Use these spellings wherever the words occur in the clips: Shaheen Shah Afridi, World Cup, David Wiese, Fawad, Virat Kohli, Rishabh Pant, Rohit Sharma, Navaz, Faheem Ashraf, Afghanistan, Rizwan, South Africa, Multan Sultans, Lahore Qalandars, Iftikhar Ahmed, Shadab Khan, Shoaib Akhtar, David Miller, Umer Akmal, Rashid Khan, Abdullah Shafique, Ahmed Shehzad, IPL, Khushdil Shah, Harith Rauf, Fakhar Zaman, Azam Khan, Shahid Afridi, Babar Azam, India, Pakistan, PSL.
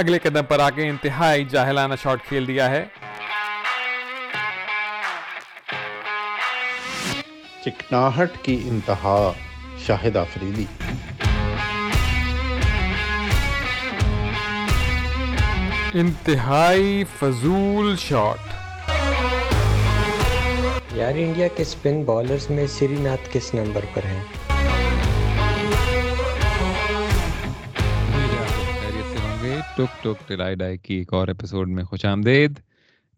اگلے قدم پر آ کے انتہائی جاہلانہ شاٹ کھیل دیا ہے. چکناہٹ کی انتہا شاہد آفریدی. انتہائی فضول شاٹ. یار انڈیا کے سپن بالرز میں سری ناتھ کس نمبر پر ہیں؟ ٹک ٹک ٹلائی ڈائی کی ایک اور ایپیسوڈ میں خوش آمدید.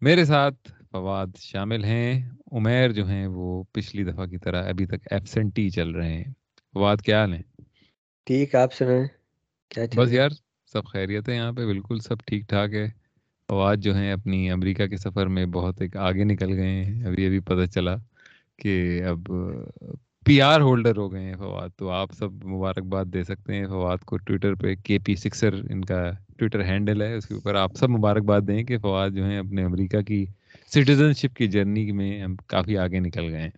میرے ساتھ فواد شامل ہیں. عمیر جو ہیں وہ پچھلی دفعہ کی طرح ابھی تک ایبسنٹی چل رہے ہیں. فواد کیا حال ہیں؟ ٹھیک, آپ سنائیں کیا؟ بس یار سب خیریت ہے یہاں پہ, بالکل سب ٹھیک ٹھاک ہے. فواد جو ہیں اپنی امریکہ کے سفر میں بہت ایک آگے نکل گئے ہیں. ابھی پتہ چلا کہ اب پی آر ہولڈر ہو گئے ہیں فواد, تو آپ سب مبارکباد دے سکتے ہیں فواد کو. ٹویٹر پہ KP6er ان کا ٹویٹر ہینڈل ہے, اس کے اوپر آپ سب مبارکباد دیں کہ فواد جو ہیں اپنے امریکہ کی سٹیزن شپ کی جرنی میں ہم کافی آگے نکل گئے ہیں.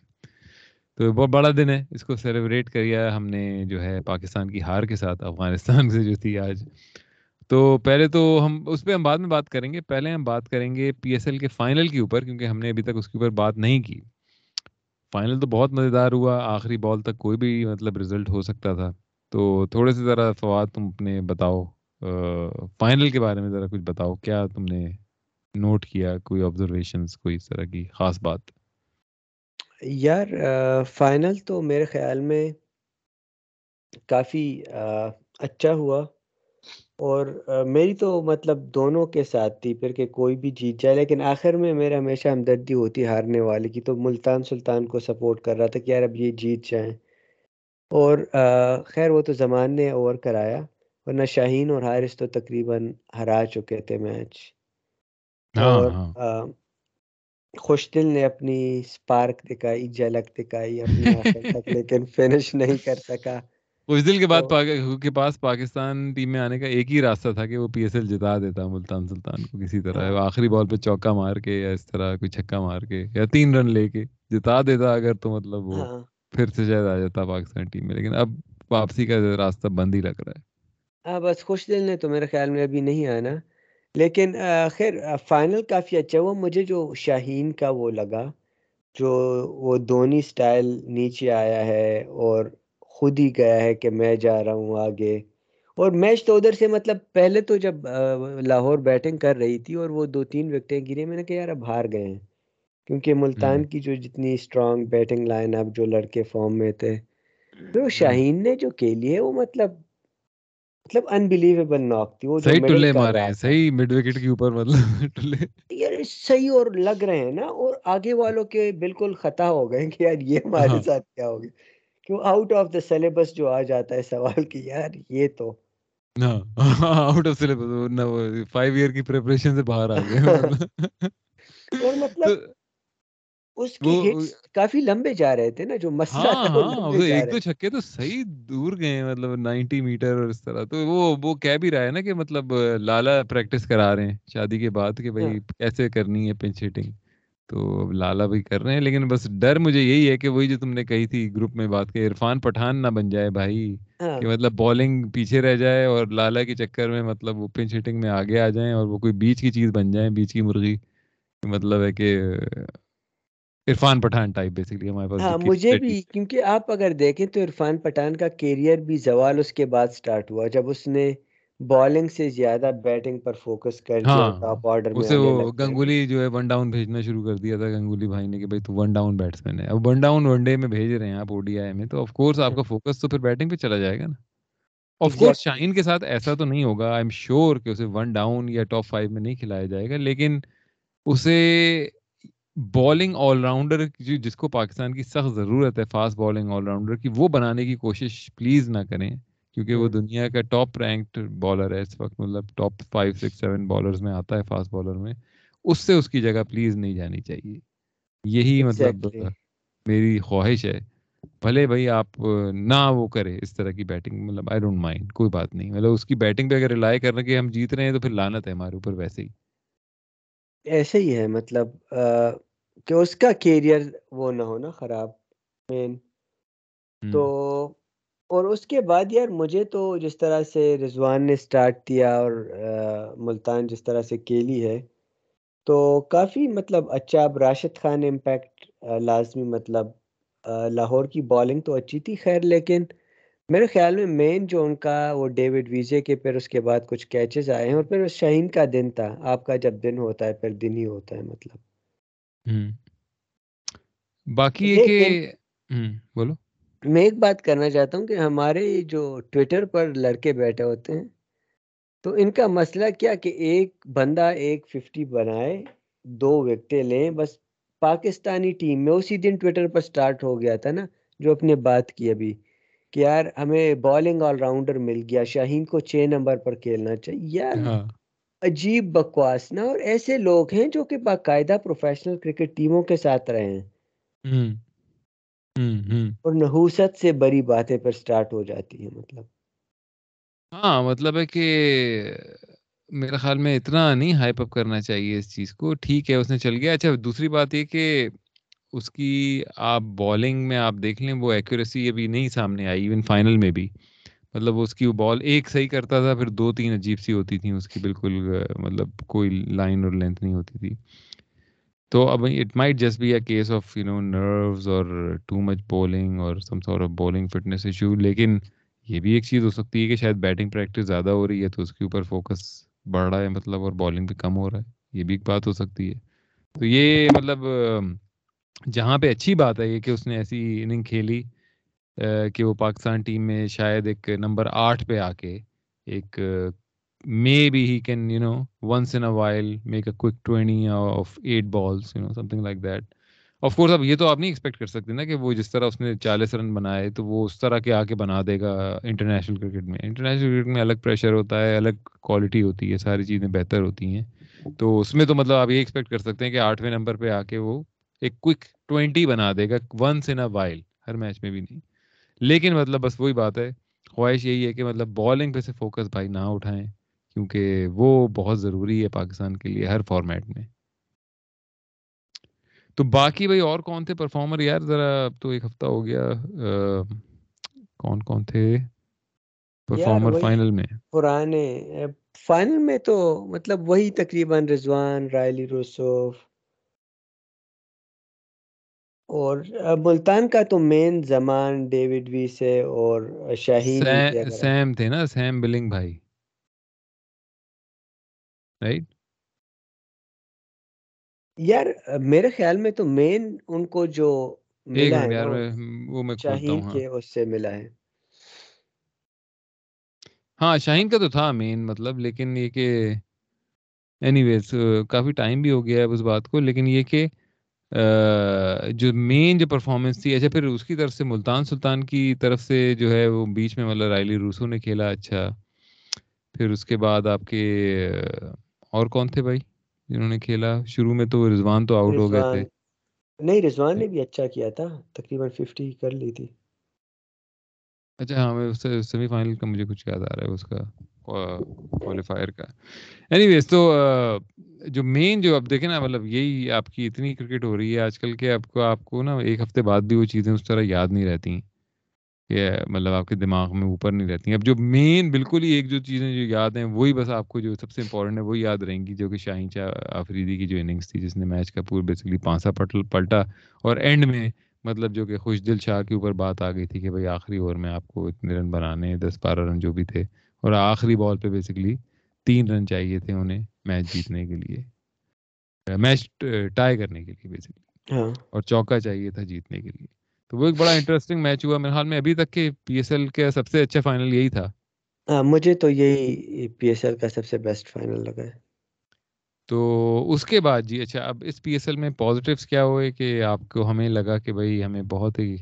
تو بہت بڑا دن ہے, اس کو سیلیبریٹ کیا ہم نے جو ہے پاکستان کی ہار کے ساتھ افغانستان سے جو تھی آج. تو پہلے تو ہم اس پہ ہم بعد میں بات کریں گے, پہلے ہم بات کریں گے PSL کے فائنل کے اوپر, کیونکہ ہم نے ابھی تک اس کے اوپر بات نہیں کی. فائنل تو بہت مزیدار ہوا, آخری بال تک کوئی بھی مطلب رزلٹ ہو سکتا تھا. تو تھوڑے سے ذرا فواد تم اپنے بتاؤ, فائنل کے بارے میں ذرا کچھ بتاؤ, کیا تم نے نوٹ کیا, کوئی آبزرویشنز, کوئی اس طرح کی خاص بات؟ یار فائنل تو میرے خیال میں کافی اچھا ہوا, اور میری تو مطلب دونوں کے ساتھ تھی پھر کہ کوئی بھی جیت جائے, لیکن آخر میں میرا ہمیشہ ہمدردی ہوتی ہارنے والے کی, تو ملتان سلطان کو سپورٹ کر رہا تھا کہ یار اب یہ جیت جائیں. اور خیر وہ تو زمان نے اوور کرایا, ورنہ شاہین اور حارث تو تقریباً ہرا چکے تھے میچ. اور خوشدل نے اپنی سپارک دکھائی, جھلک دکھائی اپنی آخر تک, لیکن فنش نہیں کر سکا. خوشدل کے بعد کے پاس پاکستان ٹیم میں آنے کا ایک ہی راستہ تھا کہ وہ PSL جتا دیتا ملتان سلطان کو کسی طرح, آخری بال پہ چوکا مار کے یا اس طرح کوئی چھکا مار کے یا 3 رن لے کے جتا دیتا اگر, تو مطلب وہ پھر سے شاید آ جاتا پاکستان ٹیم میں, لیکن اب واپسی کا راستہ بند ہی لگ رہا ہے. ہاں بس خوشدل نے تو میرے خیال میں ابھی نہیں آنا, لیکن خیر فائنل کافی اچھا ہوا. مجھے جو شاہین کا وہ لگا, جو وہ دھونی سٹائل نیچے آیا ہے اور خود ہی گیا ہے کہ میں جا رہا ہوں آگے, اور میچ تو ادھر سے مطلب پہلے تو جب لاہور بیٹنگ کر رہی تھی اور وہ 2-3 وکٹیں گرے, میں نے کہا یار اب ہار گئے ہیں, کیونکہ ملتان کی جو جتنی اسٹرانگ بیٹنگ لائن اپ, جو لڑکے فارم میں تھے, تو شاہین نے جو کھیلی ہے وہ مطلب انبلیویبل ناک تھی. وہ صحیح ٹلے مار رہے ہیں, صحیح مڈ وکٹ کے اوپر, مطلب ٹلے یار صحیح اور لگ رہے ہیں نا, اور آگے والوں کے بالکل خطا ہو گئے کہ یار یہ ہمارے ساتھ کیا ہو گیا, آؤٹ آف دا سلیبس جو آ جاتا ہے سوال کہ یار یہ تو آؤٹ آف سلیبس 5 ایئر کی پریپریشن سے باہر آ گئے. اور مطلب اس کے ہٹس کافی لمبے جا رہے تھے نا, جو مسئلہ تھا ایک تو چھکے تو صحیح دور گئے, مطلب 90 میٹر اور اس طرح. تو وہ کہہ بھی رہا ہے نا کہ مطلب لالا پریکٹس کرا رہے ہیں شادی کے بعد کہ بھائی کیسے کرنی ہے پنچ ہٹنگ, تو اب لالا بھی کر رہے ہیں, لیکن بس ڈر مجھے یہی ہے کہ وہی جو تم نے کہی تھی گروپ میں بات کہ عرفان پٹھان نہ بن جائے بھائی, کہ مطلب بالنگ پیچھے رہ جائے اور لالا کے چکر میں مطلب وہ پنچ ہٹنگ میں آگے آ جائیں اور وہ کوئی بیچ کی چیز بن جائیں, بیچ کی مرغی, مطلب ہے کہ عرفان پٹھان ٹائپ بیسکلی ہمارے پاس. ہاں مجھے بھی, کیونکہ آپ اگر دیکھیں تو عرفان پٹھان کا کیریئر بھی زوال اس کے بعد سٹارٹ ہوا, جب اس نے بالنگ سے زیادہ بیٹنگ پر فوکس کر دیا. ٹاپ آرڈر میں اسے وہ گنگولی جو ہے 1 ڈاؤن بھیجنا شروع کر دیا تھا گنگولی بھائی نے کہ بھائی تو 1 ڈاؤن بیٹسمین ہے, اب 1 ڈاؤن ون ڈے میں بھیج رہے ہیں آپ ODI میں, تو آف کورس آپ کا فوکس تو پھر بیٹنگ پہ چلا جائے گا نا. آف کورس شاہین کے ساتھ ایسا تو نہیں ہوگا, آئی ایم شیور کہ اسے 1 ڈاؤن یا ٹاپ 5 میں نہیں کھلایا جائے گا, لیکن اسے بالنگ آل راؤنڈر جس کو پاکستان کی سخت ضرورت ہے, فاسٹ بالنگ آل راؤنڈر کی, وہ بنانے کی کوشش پلیز نہ کریں, کیونکہ وہ دنیا کا ٹاپ رینکڈ بالر ہے اس وقت, مطلب ٹاپ 5, 6, 7 بالرز میں آتا ہے فاسٹ بالر میں, اس سے اس کی جگہ پلیز نہیں جانی چاہیے. یہی مطلب میری خواہش ہے, بھلے بھائی آپ نہ وہ کرے اس طرح کی بیٹنگ, مطلب آئی ڈونٹ مائنڈ, کوئی بات نہیں, مطلب اس کی بیٹنگ پہ اگر ریلائی کرنے کے ہم جیت رہے ہیں تو پھر لعنت ہے ہمارے اوپر. ویسے ہی ایسے ہی ہے مطلب کہ اس کا کیریئر وہ نہ ہونا خراب, تو اور اس کے بعد یار مجھے تو جس طرح سے رضوان نے سٹارٹ دیا اور ملتان جس طرح سے کھیلی ہے تو کافی مطلب اچھا. اب راشد خان امپیکٹ لازمی مطلب لاہور کی بالنگ تو اچھی تھی خیر, لیکن میرے خیال میں مین جو ان کا وہ ڈیوڈ ویزے کے پھر اس کے بعد کچھ کیچز آئے ہیں, اور پھر شاہین کا دن تھا. آپ کا جب دن ہوتا ہے پھر دن ہی ہوتا ہے مطلب. باقی یہ کہ بولو, میں ایک بات کرنا چاہتا ہوں کہ ہمارے جو ٹویٹر پر لڑکے بیٹھے ہوتے ہیں تو ان کا مسئلہ کیا کہ ایک بندہ ایک 50 بنائے, 2 وکٹیں لیں بس. پاکستانی ٹیم میں اسی دن ٹویٹر پر سٹارٹ ہو گیا تھا نا جو اپنے بات کی ابھی کہ یار ہمیں بالنگ آل راؤنڈر مل گیا, شاہین کو 6 نمبر پر کھیلنا چاہیے. یار عجیب بکواس نا, اور ایسے لوگ ہیں جو کہ باقاعدہ پروفیشنل کرکٹ ٹیموں کے ساتھ رہے ہیں, اور نحوست سے بڑی باتیں پر سٹارٹ ہو جاتی ہیں مطلب. ہاں مطلب ہے کہ میرے خیال میں اتنا نہیں ہائپ اپ کرنا چاہیے اس چیز کو. ٹھیک ہے اس نے چل گیا. اچھا دوسری بات یہ کہ اس کی آپ بالنگ میں آپ دیکھ لیں وہ ایکوریسی ابھی نہیں سامنے آئی, ایون فائنل میں بھی مطلب اس کی بال ایک صحیح کرتا تھا پھر 2-3 عجیب سی ہوتی تھیں اس کی, بالکل مطلب کوئی لائن اور لینتھ نہیں ہوتی تھی. تو اب it might just be a case of you know nerves اور ٹو مچ بولنگ اور some sort of bowling fitness issue, لیکن یہ بھی ایک چیز ہو سکتی ہے کہ شاید بیٹنگ پریکٹس زیادہ ہو رہی ہے تو اس کے اوپر فوکس بڑھ رہا ہے مطلب, اور بالنگ بھی کم ہو رہا ہے. یہ بھی ایک بات ہو سکتی ہے. تو یہ مطلب جہاں پہ اچھی بات ہے یہ کہ اس نے ایسی اننگ کھیلی کہ وہ پاکستان ٹیم میں شاید ایک نمبر 8 پہ آ کے ایک maybe he can, you know, once in a while make a quick 20 of 8 balls, you know, something like that. Of course, اب یہ تو آپ نہیں ایکسپیکٹ کر سکتے نا کہ وہ جس طرح اس نے 40 رن بنائے تو وہ اس طرح کے آ کے بنا دے گا انٹرنیشنل کرکٹ میں. انٹرنیشنل کرکٹ میں الگ پریشر ہوتا ہے, الگ کوالٹی ہوتی ہے, ساری چیزیں بہتر ہوتی ہیں. تو اس میں تو مطلب آپ یہ ایکسپیکٹ کر سکتے ہیں کہ 8ویں نمبر پہ آ کے وہ ایک کوئک 20 بنا دے گا ونس ان اے وائل, ہر میچ میں بھی نہیں. لیکن مطلب بس وہی بات ہے, خواہش یہی ہے کہ مطلب بالنگ پہ سے فوکس بھائی نہ اٹھائیں کیونکہ وہ بہت ضروری ہے پاکستان کے لیے ہر فارمیٹ میں. تو باقی بھائی اور کون تھے پرفارمر یار, ذرا تو ایک ہفتہ ہو گیا, کون کون تھے پرفارمر فائنل میں؟ پرانے فائنل میں تو مطلب وہی تقریباً رضوان, ریلی روسو, اور ملتان کا تو مین زمان, ڈیوڈ ویسے اور شاہین, سیم تھے نا, سیم بلنگ بھائی, رائٹ. یار میرے خیال میں تو مین ان کو جو ملا ہے وہ میں کھولتا ہوں, ہاں اس سے ملا ہے, ہاں شاہین کا تو تھا مین مطلب. لیکن یہ کہ اینی ویز کافی ٹائم بھی ہو گیا ہے اس بات کو, لیکن یہ کہ جو مین جو پرفارمنس تھی. اچھا پھر اس کی طرف سے ملتان سلطان کی طرف سے جو ہے وہ بیچ میں مطلب ریلی روسو نے کھیلا اچھا. پھر اس کے بعد آپ کے اور کون تھے بھائی جنہوں نے کھیلا شروع میں؟ تو رضوان تو آؤٹ ہو گئے تھے. نہیں رضوان نے بھی اچھا کیا تھا, تقریباً 50 کر لی تھی. اچھا ہاں میں سیمی فائنل کا مجھے کچھ یاد آ رہا ہے اس کا کوالیفائر کا. اینی ویز تو جو مین جو اب دیکھیں نا مطلب یہی آپ کی اتنی کرکٹ ہو رہی ہے آج کل کہ آپ کو نا ایک ہفتے بعد بھی وہ چیزیں اس طرح یاد نہیں رہتی ہیں, مطلب آپ کے دماغ میں اوپر نہیں رہتی ہیں. اب جو مین بالکل ہی ایک جو چیزیں جو یاد ہیں وہی بس آپ کو جو سب سے امپورٹنٹ ہے وہی یاد رہیں گی, جو کہ شاہین شاہ آفریدی کی جو اننگز تھی جس نے میچ کا پورا بیسکلی پانسا پلٹا, اور اینڈ میں مطلب جو کہ خوشدل شاہ کے اوپر بات آ گئی تھی کہ بھائی آخری اوور میں آپ کو اتنے رن بنانے 10-12 رن جو بھی تھے, اور آخری بال پہ بیسکلی 3 رن چاہیے تھے انہیں میچ جیتنے کے لیے, میچ ٹائی کرنے کے لیے بیسکلی, اور چوکا چاہیے تھا جیتنے کے لیے. تو وہ ایک بڑا انٹرسٹنگ میچ ہوا میرے خیال میں ابھی تک کہ پی ایس ایل کا سب سے اچھا فائنل یہی تھا. ہاں مجھے تو یہی پی ایس ایل کا سب سے بیسٹ فائنل لگا ہے. تو اس کے بعد جی اچھا اب اس پی ایس ایل میں پازیٹیوز کیا ہوئے کہ آپ کو ہمیں لگا کہ بھائی ہمیں بہت ہی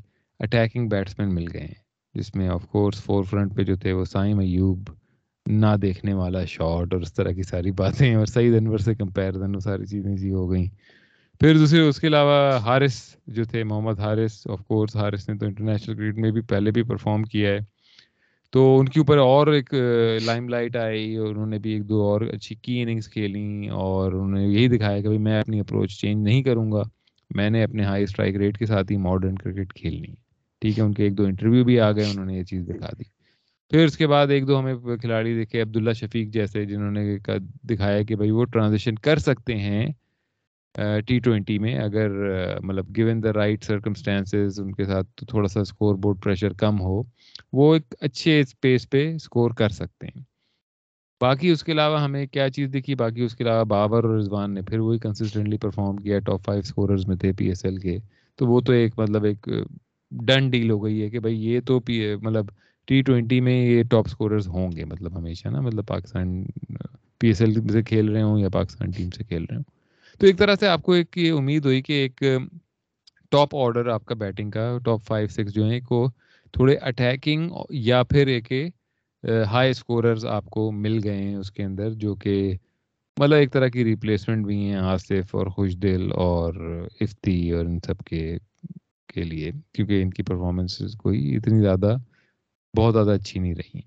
اٹیکنگ بیٹسمین مل گئے ہیں, جس میں آف کورس فور فرنٹ پہ جو تھے وہ سائم ایوب, نہ دیکھنے والا شاٹ اور اس طرح کی ساری باتیں, اور سعید انور سے کمپیرزن, وہ ساری چیزیں جی ہو گئیں. پھر دوسرے اس کے علاوہ حارث جو تھے, محمد حارث, آف کورس حارث نے تو انٹرنیشنل کرکٹ میں بھی پہلے بھی پرفارم کیا ہے تو ان کے اوپر اور ایک لائم لائٹ آئی, اور انہوں نے بھی 1-2 اور اچھی کی اننگز کھیلیں, اور انہوں نے یہی دکھایا کہ بھائی میں اپنی اپروچ چینج نہیں کروں گا, میں نے اپنے ہائی اسٹرائک ریٹ کے ساتھ ہی ماڈرن کرکٹ کھیلنی. ٹھیک ہے, ان کے ایک دو انٹرویو بھی آ گئے, انہوں نے یہ چیز دکھا دی. پھر اس کے بعد ایک دو ہمیں کھلاڑی دیکھے, عبداللہ شفیق جیسے, جنہوں نے دکھایا کہ بھائی وہ ٹرانزیشن کر سکتے ہیں T20 میں, اگر مطلب گیون دا رائٹ سرکمسٹانسز, ان کے ساتھ تھوڑا سا اسکور بورڈ پریشر کم ہو, وہ ایک اچھے اسپیس پہ اسکور کر سکتے ہیں. باقی اس کے علاوہ ہمیں کیا چیز دیکھی, باقی اس کے علاوہ بابر اور رضوان نے پھر وہی کنسسٹنٹلی پرفارم کیا, ٹاپ 5 اسکوررز میں تھے PSL کے, تو وہ تو ایک مطلب ایک ڈن ڈیل ہو گئی ہے کہ بھائی یہ تو مطلب T20 میں یہ ٹاپ اسکوررز ہوں گے, مطلب ہمیشہ نا, مطلب پاکستان PSL سے کھیل رہے ہوں یا پاکستان ٹیم سے کھیل رہے ہوں. تو ایک طرح سے آپ کو ایک یہ امید ہوئی کہ ایک ٹاپ آرڈر آپ کا بیٹنگ کا, ٹاپ 5-6 جو ہیں کو تھوڑے اٹیکنگ یا پھر ایک ہائی اسکوررز آپ کو مل گئے ہیں اس کے اندر, جو کہ مطلب ایک طرح کی ریپلیسمنٹ بھی ہیں آصف اور خوشدل اور افتی اور ان سب کے لیے, کیونکہ ان کی پرفارمنسز کوئی اتنی زیادہ بہت زیادہ اچھی نہیں رہی.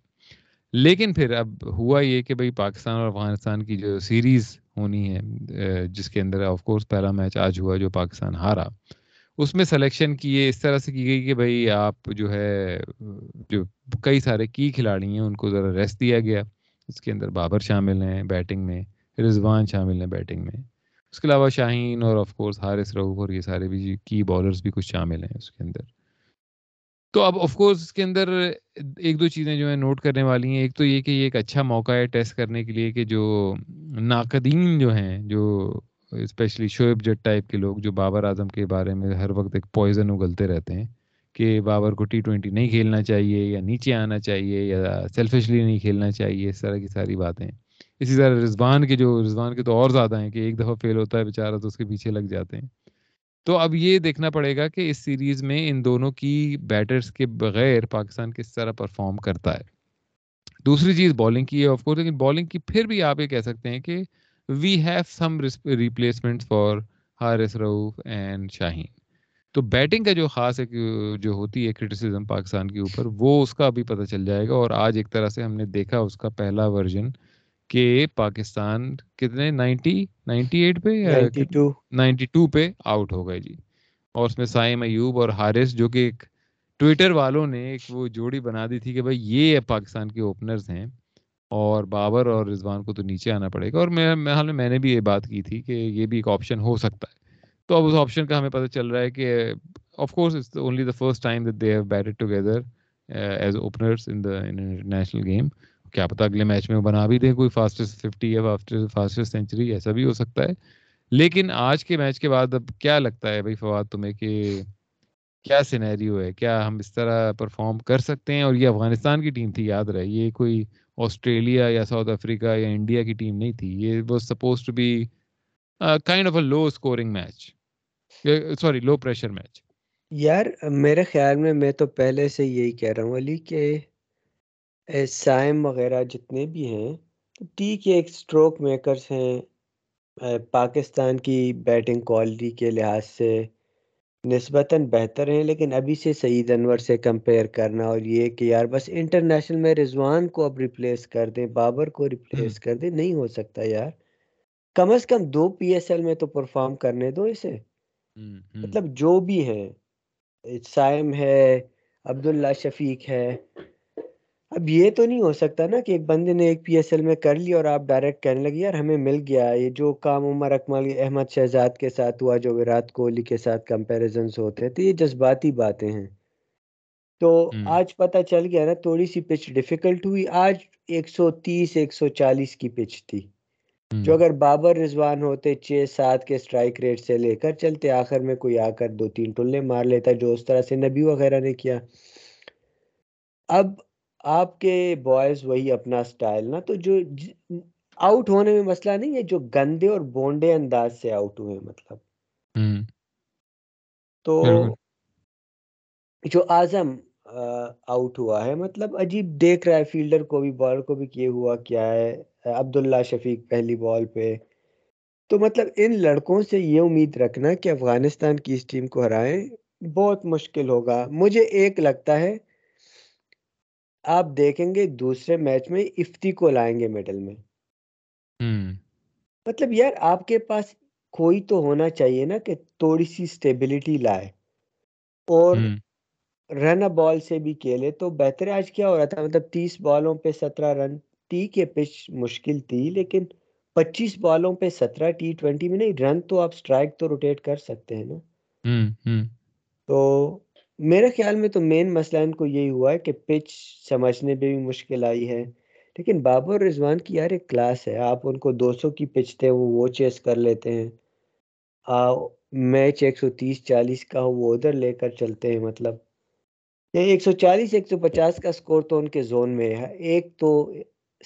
لیکن پھر اب ہوا یہ کہ بھائی پاکستان اور افغانستان کی جو سیریز ہونی ہے, جس کے اندر آف کورس پہلا میچ آج ہوا جو پاکستان ہارا, اس میں سلیکشن کی یہ اس طرح سے کی گئی کہ بھائی آپ جو ہے جو کئی سارے کی کھلاڑی ہیں ان کو ذرا ریسٹ دیا گیا. اس کے اندر بابر شامل ہیں بیٹنگ میں, رضوان شامل ہیں بیٹنگ میں, اس کے علاوہ شاہین اور آف کورس حارث رؤف اور یہ سارے بھی کی بالرز بھی کچھ شامل ہیں اس کے اندر. تو اب آف کورس اس کے اندر ایک دو چیزیں جو ہیں نوٹ کرنے والی ہیں. ایک تو یہ کہ یہ ایک اچھا موقع ہے ٹیسٹ کرنے کے لیے کہ جو ناقدین جو ہیں, جو اسپیشلی شعیب جٹ ٹائپ کے لوگ جو بابر اعظم کے بارے میں ہر وقت ایک پوائزن اگلتے رہتے ہیں کہ بابر کو T20 نہیں کھیلنا چاہیے یا نیچے آنا چاہیے یا سیلفشلی نہیں کھیلنا چاہیے, اس طرح کی ساری باتیں. اسی طرح رضوان کے تو اور زیادہ ہیں کہ ایک دفعہ فیل ہوتا ہے بیچارہ تو اس کے پیچھے لگ جاتے ہیں. تو اب یہ دیکھنا پڑے گا کہ اس سیریز میں ان دونوں کی بیٹرز کے بغیر پاکستان کس طرح پرفارم کرتا ہے. دوسری چیز بولنگ کی ہے آف کورس, لیکن بولنگ کی پھر بھی آپ یہ کہہ سکتے ہیں کہ we have some replacement for Haris Rauf and Shaheen. تو بیٹنگ کا جو خاص ایک جو ہوتی ہے کرٹیسزم پاکستان کے اوپر, وہ اس کا ابھی پتہ چل جائے گا. اور آج ایک طرح سے ہم نے دیکھا اس کا پہلا ورژن کہ پاکستان کتنے 90-98 پہ 92 پہ آؤٹ ہو گئے جی. اور اس میں سائم ایوب اور حارث, جو کہ ایک ٹویٹر والوں نے ایک وہ جوڑی بنا دی تھی کہ بھائی یہ پاکستان کے اوپنرز ہیں اور بابر اور رضوان کو تو نیچے آنا پڑے گا. اور میں نے بھی یہ بات کی تھی کہ یہ بھی ایک آپشن ہو سکتا ہے. تو اب اس آپشن کا ہمیں پتہ چل رہا ہے کہ of course it's only the first time that they have batted together as openers in the international game. کیا پتہ اگلے میچ میں بنا بھی دیں کوئی فاسٹسٹ 50 یا فاسٹسٹ سینچری, ایسا بھی ہو سکتا ہے. لیکن آج کے میچ کے بعد اب کیا لگتا ہے بھائی فواد تمہیں کہ کیا سینیریو ہے, کیا ہم اس طرح پرفارم کر سکتے ہیں؟ اور یہ افغانستان کی ٹیم تھی, یاد رہے, یہ کوئی آسٹریلیا یا ساؤتھ افریقہ یا انڈیا کی ٹیم نہیں تھی. یہ was suppose to be kind of a low scoring match, sorry low pressure match. یار میرے خیال میں میں تو پہلے سے یہی کہہ رہا ہوں علی کہ سائم وغیرہ جتنے بھی ہیں ٹی کے ایک اسٹروک میکرز ہیں, پاکستان کی بیٹنگ کوالٹی کے لحاظ سے نسبتاً بہتر ہیں. لیکن ابھی سے سعید انور سے کمپیئر کرنا اور یہ کہ یار بس انٹرنیشنل میں رضوان کو اب ریپلیس کر دیں, بابر کو ریپلیس کر دیں, نہیں ہو سکتا یار. کم از کم 2 PSL میں تو پرفارم کرنے دو اسے. مطلب جو بھی ہیں, سائم ہے, عبداللہ شفیق ہے, اب یہ تو نہیں ہو سکتا نا کہ ایک بندے نے ایک PSL میں کر لی اور آپ ڈائریکٹ کہنے لگے یار ہمیں مل گیا. یہ جو کام عمر اکمل احمد شہزاد کے ساتھ ہوا, جو ویرات کوہلی کے ساتھ کمپیریزنز ہوتے ہیں, تو یہ جذباتی باتیں ہیں. تو آج پتہ چل گیا نا, تھوڑی سی پچ ڈیفیکلٹ ہوئی آج, 130-140 کی پچ تھی, جو اگر بابر رضوان ہوتے 6-7 کے اسٹرائک ریٹ سے لے کر چلتے, آخر میں کوئی آ کر 2-3 ٹلے مار لیتا, جو اس طرح سے نبی وغیرہ نے کیا. اب آپ کے بوائز وہی اپنا سٹائل نا, تو جو آؤٹ ہونے میں مسئلہ نہیں ہے, جو گندے اور بونڈے انداز سے آؤٹ ہوئے, مطلب تو جو اعظم آؤٹ ہوا ہے, مطلب عجیب دیکھ رہا ہے فیلڈر کو بھی بال کو بھی کہ یہ ہوا کیا ہے. عبداللہ شفیق پہلی بال پہ, تو مطلب ان لڑکوں سے یہ امید رکھنا کہ افغانستان کی اس ٹیم کو ہرائیں بہت مشکل ہوگا. مجھے ایک لگتا ہے آپ دیکھیں گے دوسرے میچ میں افتی کو لائیں گے میڈل میں. مطلب یار آپ کے پاس کوئی تو ہونا چاہیے نا کہ تھوڑی سی اسٹیبلٹی لائے. اور رن بال سے بھی کھیلے تو بہتر ہے. آج کیا ہو رہا تھا, مطلب 30 بالوں پہ 17 رن, ٹی کے پچ مشکل تھی لیکن 25 بالوں پہ 17 T20 میں نہیں, رن تو آپ اسٹرائک تو روٹیٹ کر سکتے ہیں نا. تو میرے خیال میں تو مین مسئلہ ان کو یہی ہوا ہے کہ پچ سمجھنے میں بھی مشکل آئی ہے, لیکن بابر رضوان کی یار ایک کلاس ہے. آپ ان کو 200 کی پچ تھے وہ چیس کر لیتے ہیں, میچ 130-40 کا ہو وہ ادھر لے کر چلتے ہیں. مطلب 140-150 کا سکور تو ان کے زون میں ہے, ایک تو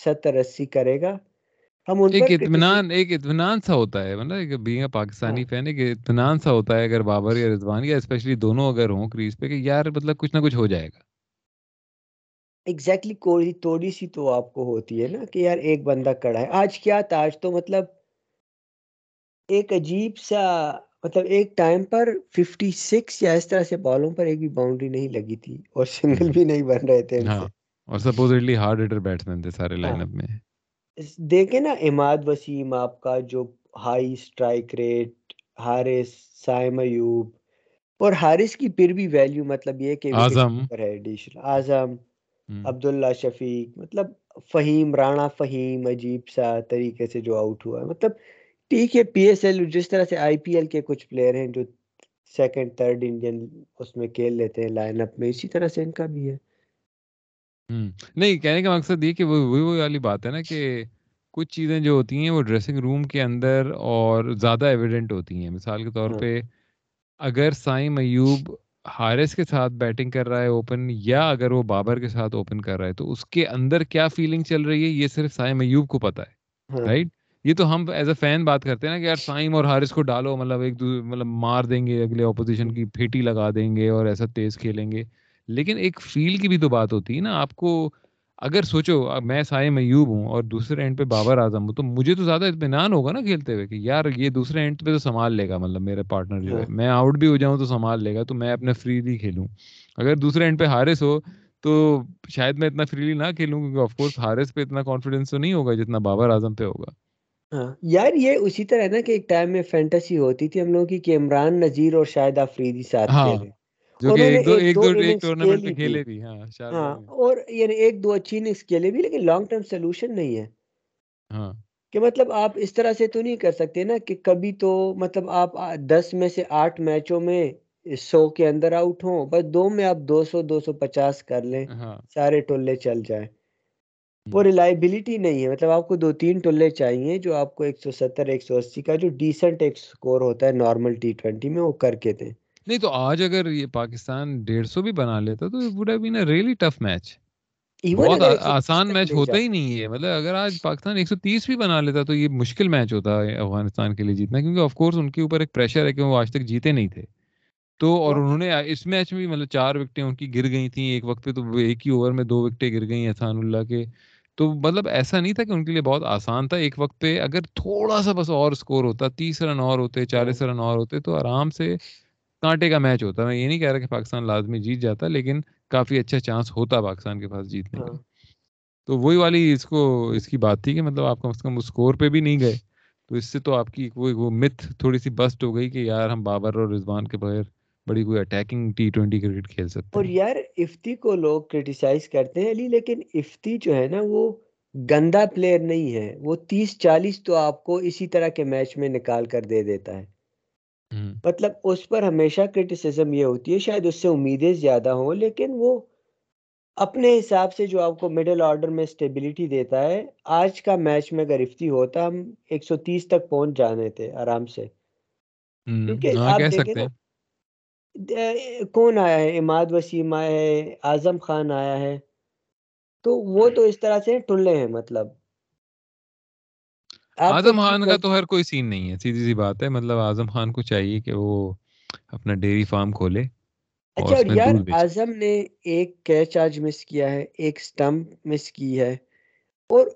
70-80 کرے گا. ہم ان پر اطمینان سا ہوتا ہے, مطلب بینگ پاکستانی فین ایک اطمینان سا ہوتا ہے اگر بابر یا رضوان یا اسپیشلی دونوں اگر ہوں کریز پہ, کہ یار مطلب کچھ نہ کچھ ہو جائے گا. ایگزیکٹلی کوئی تھوڑی سی تو آپ کو ہوتی ہے نا کہ یار ایک بندہ کڑا ہے. آج کیا تھا, آج تو مطلب ایک عجیب سا, مطلب ایک ٹائم پر 56 یا اس طرح سے بالوں پر ایک بھی باؤنڈری نہیں لگی تھی اور سنگل بھی نہیں بن رہے تھے. اور سپوزٹلی ہارڈ ہیٹر بیٹسمین تھے سارے لائن اپ میں. دیکھیں نا اماد وسیم آپ کا جو high strike rate, Haris, Saim Ayub, اور حارث کی پھر بھی ویلیو مطلب یہ کہ اعظم, عبداللہ شفیق, مطلب فہیم, رانا فہیم عجیب سا طریقے سے جو آؤٹ ہوا ہے. مطلب ٹھیک ہے پی ایس ایل جس طرح سے آئی پی ایل کے کچھ پلیئر ہیں جو سیکنڈ تھرڈ انڈین اس میں کھیل لیتے ہیں لائن اپ میں, اسی طرح سے ان کا بھی ہے. نہیں کہنے کا مقصد یہ کہ وہی والی بات ہے نا کہ کچھ چیزیں جو ہوتی ہیں وہ ڈریسنگ روم کے اندر اور زیادہ ایویڈنٹ ہوتی ہیں. مثال کے طور پہ اگر سائم ایوب حارث کے ساتھ بیٹنگ کر رہا ہے اوپن, یا اگر وہ بابر کے ساتھ اوپن کر رہا ہے تو اس کے اندر کیا فیلنگ چل رہی ہے یہ صرف سائم ایوب کو پتا ہے, رائٹ. یہ تو ہم ایز اے فین بات کرتے ہیں نا کہ یار سائم اور حارث کو ڈالو, مطلب ایک دوسرے مطلب مار دیں گے, اگلے اپوزیشن کی پھیٹی لگا دیں گے اور ایسا تیز کھیلیں گے. لیکن ایک فیل کی بھی تو بات ہوتی ہے نا. آپ کو اگر سوچو میں سائم ایوب ہوں اور دوسرے اینڈ پہ بابر اعظم ہوں تو مجھے تو زیادہ اطمینان ہوگا نا کھیلتے ہوئے کہ یار یہ دوسرے اینڈ پہ تو سنبھال لے گا, مطلب میرے پارٹنر جو ہے میں آؤٹ بھی ہو جاؤں تو سنبھال لے گا تو میں اپنا فریلی کھیلوں. اگر دوسرے اینڈ پہ حارث ہو تو شاید میں اتنا فریلی نہ کھیلوں کیونکہ آف کورس حارث پہ اتنا کانفیڈینس تو نہیں ہوگا جتنا بابر اعظم پہ ہوگا. یار یہ اسی طرح ہے نا کہ ایک ٹائم میں فینٹیسی ہوتی تھی ہم لوگوں کی کہ عمران نذیر اور شاہد افریدی ساتھ کھیلے, جو کہ ایک ٹورنامنٹ میں کھیلے بھی, اور یعنی ایک دو اچھی اننگز کھیلے بھی, لیکن لانگ ٹرم سولوشن نہیں ہے. کہ مطلب آپ اس طرح سے تو نہیں کر سکتے نا کہ کبھی تو مطلب آپ 10 میں سے 8 میچوں میں 100 کے اندر آؤٹ ہوں, بس 2 میں آپ 200-250 کر لیں, سارے ٹولے چل جائیں. وہ ریلائبلٹی نہیں ہے, مطلب آپ کو 2-3 ٹلے چاہیے جو آپ کو 170-180 کا جو ڈیسنٹ ایک سکور ہوتا ہے نارمل T20 میں وہ کر کے دیں. نہیں تو آج اگر یہ پاکستان 150 بھی بنا لیتا تو would have been a really tough match. بہت آسان میچ ہوتا ہی نہیں ہے. مطلب اگر آج پاکستان 130 بھی بنا لیتا تو یہ مشکل میچ ہوتا ہے افغانستان کے لیے جیتنا, کیونکہ آف کورس ان کے اوپر ایک پریشر ہے کہ وہ آج تک جیتے نہیں تھے. تو اور انہوں نے اس میچ میں بھی مطلب 4 وکٹیں ان کی گر گئی تھیں ایک وقت پہ, تو ایک ہی اوور میں 2 وکٹیں گر گئی احسان اللہ کے. تو مطلب ایسا نہیں تھا کہ ان کے لیے بہت آسان تھا. ایک وقت پہ اگر تھوڑا سا بس اور سکور ہوتا, 30 رن اور ہوتے, 40 رن اور ہوتے, تو آرام سے کانٹے کا میچ ہوتا. میں یہ نہیں کہہ رہا کہ پاکستان لازمی جیت جاتا, لیکن کافی اچھا چانس ہوتا پاکستان کے پاس جیتنے کا. تو وہی والی اس کی بات تھی کہ مطلب آپ کم از کم اسکور پہ بھی نہیں گئے, تو اس سے تو آپ کی وہ متھ تھوڑی سی بسٹ ہو گئی کہ یار ہم بابر اور رضوان کے بغیر بڑی کوئی اٹیکنگ T20 کرکٹ کھیل سکتے ہیں. اور یار افتی کو لوگ کرٹیسائز کرتے ہیں علی, لیکن افتی جو ہے نا وہ گندا پلیئر نہیں ہے. وہ 30-40 تو آپ کو اسی طرح کے میچ میں نکال کر دے دیتا ہے. مطلب اس پر ہمیشہ کرٹیسزم یہ ہوتی ہے, شاید اس سے امیدیں زیادہ ہوں, لیکن وہ اپنے حساب سے جو آپ کو مڈل آرڈر میں اسٹیبلٹی دیتا ہے. آج کا میچ میں اگر افتی ہوتا ہم 130 تک پہنچ جانے تھے آرام سے. کیونکہ آپ دیکھیں نا کون آیا ہے, اماد وسیم آیا ہے, اعظم خان آیا ہے, تو وہ تو اس طرح سے ٹلے ہیں. مطلب اعظم خان کا تو ہر کوئی سین نہیں ہے, سیدھی سی بات ہے. مطلب اعظم خان کو چاہیے کہ وہ اپنا ڈیری فارم کھولے. اچھا یار اعظم نے ایک کیچ آج مس کیا ہے, ایک سٹمپ مس کی ہے, اور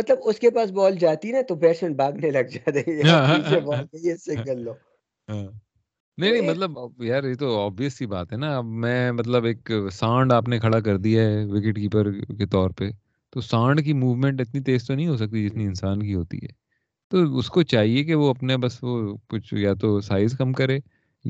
مطلب اس کے پاس بال جاتی نا تو بیٹسمین بھاگنے لگ جاتے ہیں, سنگل لو. نہیں مطلب یار یہ تو آبویس سی بات ہے نا. اب میں مطلب ایک سانڈ آپ نے کھڑا کر دیا ہے وکٹ کیپر کے طور پہ, تو سانڈ کی موومنٹ اتنی تیز تو نہیں ہو سکتی جتنی انسان کی ہوتی ہے. تو اس کو چاہیے کہ وہ اپنے بس وہ کچھ یا تو سائز کم کرے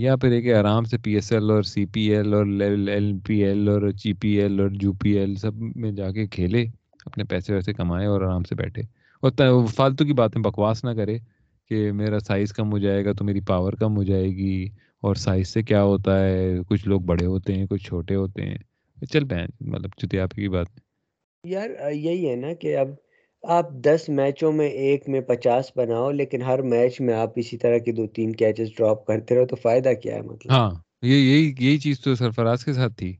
یا پھر ایک آرام سے پی ایس ایل اور سی پی ایل اور ایل پی ایل اور جی پی ایل اور یو پی ایل سب میں جا کے کھیلے، اپنے پیسے ویسے کمائے اور آرام سے بیٹھے، اور فالتو کی باتیں بکواس نہ کرے کہ میرا سائز کم ہو جائے گا تو میری پاور کم ہو جائے گی، اور سائز سے کیا ہوتا ہے، کچھ لوگ بڑے ہوتے ہیں کچھ چھوٹے ہوتے ہیں. چل بہن مطلب چتیاپی کی بات یار یہی ہے نا کہ اب آپ 10 میچوں میں ایک میں 50 بناؤ، لیکن ہر میچ میں آپ اسی طرح کے 2-3 کیچز ڈراپ کرتے رہو تو فائدہ کیا ہے مطلب. ہاں یہی چیز تو سرفراز کے ساتھ تھی.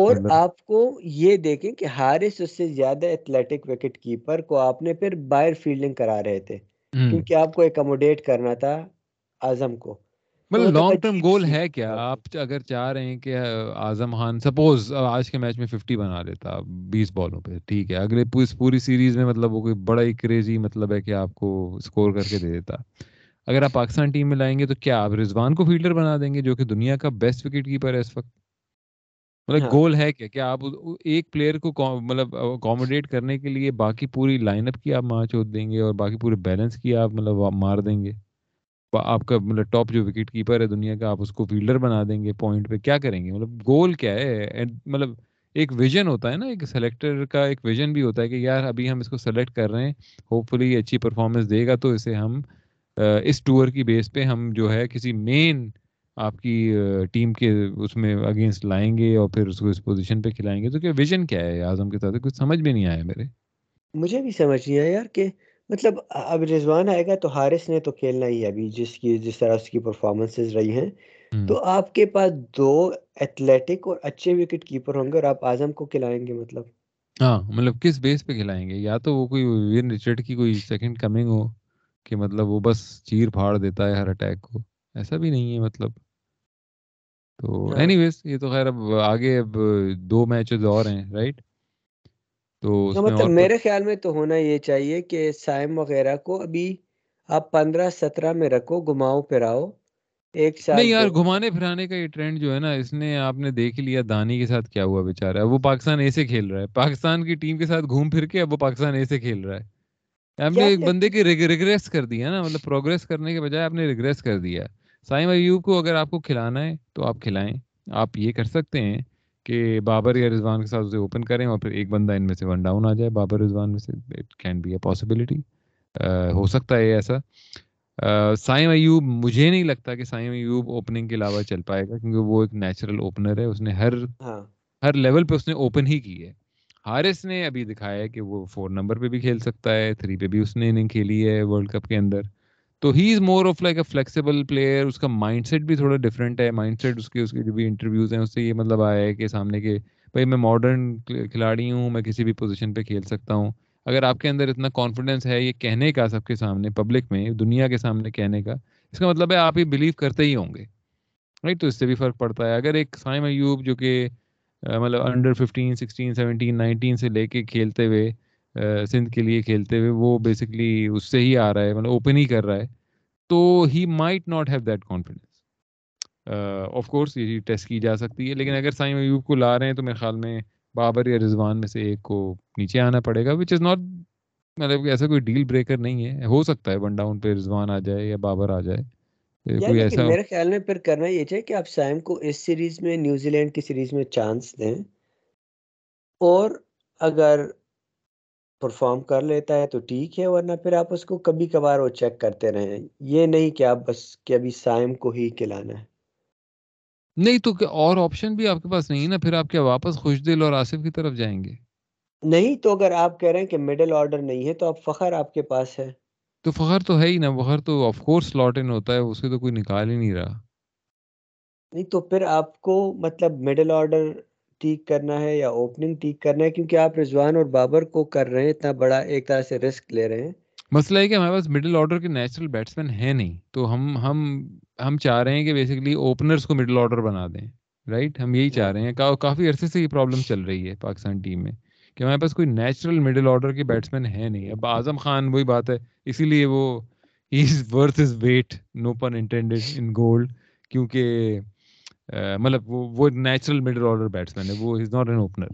اور آپ کو یہ دیکھیں کہ حارث اس سے زیادہ ایتھلیٹک وکٹ کیپر کو آپ نے پھر باہر فیلڈنگ کرا رہے تھے کیونکہ آپ کو ایکوموڈیٹ کرنا تھا اعظم کو. مطلب لانگ ٹرم گول ہے کیا؟ آپ اگر چاہ رہے ہیں کہ اعظم خان سپوز آج کے میچ میں 50 بنا لیتا 20 بالوں پہ، ٹھیک ہے، اگلے پوری سیریز میں مطلب وہ کوئی بڑا ہی کریزی مطلب ہے کہ آپ کو اسکور کر کے دے دیتا. اگر آپ پاکستان ٹیم میں لائیں گے تو کیا آپ رضوان کو فیلڈر بنا دیں گے جو کہ دنیا کا بیسٹ وکٹ کیپر ہے اس وقت؟ مطلب گول ہے کیا؟ کیا آپ ایک پلیئر کو مطلب اکوموڈیٹ کرنے کے لیے باقی پوری لائن اپ کی آپ مار چھوڑ دیں گے اور باقی پورے بیلنس کی آپ مطلب مار دیں گے؟ آپ کا مطلب ٹاپ جو وکٹ کیپر ہے دنیا کا آپ اس کو فیلڈر بنا دیں گے پوائنٹ پہ، کیا کریں گے؟ مطلب گول کیا ہے؟ مطلب ایک ویژن ہوتا ہے نا، ایک سلیکٹر کا ایک ویژن بھی ہوتا ہے کہ یار ابھی ہم اس کو سلیکٹ کر رہے ہیں، ہوپ فلی یہ اچھی پرفارمنس دے گا تو اسے ہم اس ٹور کی بیس پہ ہم جو ہے کسی مین آپ کی ٹیم کے اس میں اگینسٹ لائیں گے اور پھر اس کو اس پوزیشن پہ کھلائیں گے. تو کیا ویژن کیا ہے اعظم کے ساتھ؟ کچھ سمجھ بھی نہیں آیا میرے. مجھے بھی سمجھ نہیں آیا یار کہ مطلب اب رضوان آئے گا تو حارث نے تو کھیلنا ہی ہے ابھی، جس طرح اس کی پرفارمنسز رہی ہیں تو آپ کے پاس 2 ایتھلیٹک اور اچھے وکٹ کیپر ہوں گے اور آپ اعظم کو کھلائیں گے مطلب. ہاں مطلب کس بیس پہ کھلائیں گے؟ یا تو وہ کوئی وین ریچرڈ کی کوئی سیکنڈ کمنگ ہو کہ مطلب وہ بس چیر پھاڑ دیتا ہے ہر اٹیک کو، ایسا بھی نہیں ہے مطلب. تو اینی ویز یہ تو خیر اب آگے اب 2 میچز اور ہیں رائٹ، تو مطلب میرے خیال میں تو ہونا یہ چاہیے کہ سائم وغیرہ کو ابھی آپ 15-17 میں رکھو، گھماؤ پھراؤ ایک سال. نہیں یار گھمانے پھرانے کا یہ ٹرینڈ جو ہے نا اس نے آپ نے دیکھ لیا دانی کے ساتھ کیا ہوا بیچارہ، وہ پاکستان اے سے کھیل رہا ہے، پاکستان کی ٹیم کے ساتھ گھوم پھر کے اب وہ پاکستان اے سے کھیل رہا ہے. آپ نے ایک بندے کی ریگریس کر دیا نا، مطلب پروگریس کرنے کے بجائے آپ نے ریگریس کر دیا. سائم ایوب کو اگر آپ کو کھلانا ہے تو آپ کھلائیں، آپ یہ کر سکتے ہیں کہ بابر یا رضوان کے ساتھ اسے اوپن کریں اور پھر ایک بندہ ان میں سے ون ڈاؤن آ جائے، بابر رضوان میں سے it can be a possibility, ہو سکتا ہے ایسا. سائم ایوب مجھے نہیں لگتا کہ سائم ایوب اوپننگ کے علاوہ چل پائے گا کیونکہ وہ ایک نیچرل اوپنر ہے، اس نے ہر لیول پہ اس نے اوپن ہی کی ہے. حارث نے ابھی دکھایا ہے کہ وہ 4 نمبر پہ بھی کھیل سکتا ہے، 3 پہ بھی اس نے اننگ کھیلی ہے ورلڈ کپ کے اندر. تو he is more of like a flexible player, اس کا مائنڈ سیٹ بھی تھوڑا ڈفرینٹ ہے. مائنڈ سیٹ اس کے جو بھی انٹرویوز ہیں اس سے یہ مطلب آیا ہے کہ سامنے کے بھائی میں ماڈرن کھلاڑی ہوں، میں کسی بھی پوزیشن پہ کھیل سکتا ہوں. اگر آپ کے اندر اتنا کانفیڈنس ہے یہ کہنے کا سب کے سامنے پبلک میں دنیا کے سامنے کہنے کا، اس کا مطلب ہے آپ یہ بلیو کرتے ہی ہوں گے رائٹ. تو اس سے بھی فرق پڑتا ہے. اگر ایک سائم ایوب جو کہ مطلب انڈر 15 16 17 19 سے لے کے کھیلتے ہوئے سندھ کے لیے کھیلتے ہوئے وہ بیسکلی اس سے ہی آ رہا ہے، مطلب اوپن ہی کر رہا ہے، تو he might not have that confidence. Of course یہ ٹیسٹ کی جا سکتی ہے، لیکن اگر سائم ایوب کو لا رہے ہیں تو میرے خیال میں بابر یا رضوان میں سے ایک کو نیچے آنا پڑے گا، وچ از ناٹ مطلب ایسا کوئی ڈیل بریکر نہیں ہے. ہو سکتا ہے ون ڈاؤن پہ رضوان آ جائے یا بابر آ جائے. میرے خیال میں پھر کرنا یہ چاہیے کہ آپ سائم کو اس سیریز میں نیوزی لینڈ کی سیریز میں چانس دیں، اور اگر پرفارم کر لیتا ہے تو ٹھیک ہے، ورنہ پھر آپ اس کو کبھی کبھار وہ چیک کرتے رہیں. یہ نہیں کہ آپ بس کہ ابھی سائم کو ہی کھلانا ہے، نہیں تو اور آپشن بھی آپ کے پاس نہیں نا. پھر آپ کیا واپس خوشدل اور آصف کی طرف جائیں گے؟ نہیں تو اگر آپ کہہ رہے ہیں کہ مڈل آرڈر نہیں ہے تو آپ فخر آپ کے پاس ہے تو فخر تو ہے ہی نا. فخر تو آف کورس سلاٹ ان ہوتا ہے، اس سے تو کوئی نکال ہی نہیں رہا. نہیں تو پھر آپ کو مطلب مڈل آرڈر ٹھیک کرنا ہے یا اوپننگ ٹھیک کرنا ہے، کیونکہ آپ رضوان اور بابر کو کر رہے ہیں اتنا بڑا ایک طرح سے رسک لے رہے ہیں. مسئلہ ہے کہ ہمارے پاس مڈل آرڈر کے نیچرل بیٹسمین ہیں نہیں، تو ہم چاہ رہے ہیں کہ بیسیکلی اوپنرز کو مڈل آرڈر بنا دیں رائٹ. ہم یہی چاہ رہے ہیں، کافی عرصے سے یہ پرابلم چل رہی ہے پاکستان ٹیم میں کہ ہمارے پاس کوئی نیچرل مڈل آرڈر کے بیٹسمین ہے نہیں. اب اعظم خان وہی بات ہے، اسی لیے وہ he is worth his weight, no pun intended in gold, کیونکہ مطلب وہ نیچرل مڈل آرڈر بیٹسمین ہے، وہ از ناٹ این اوپنر.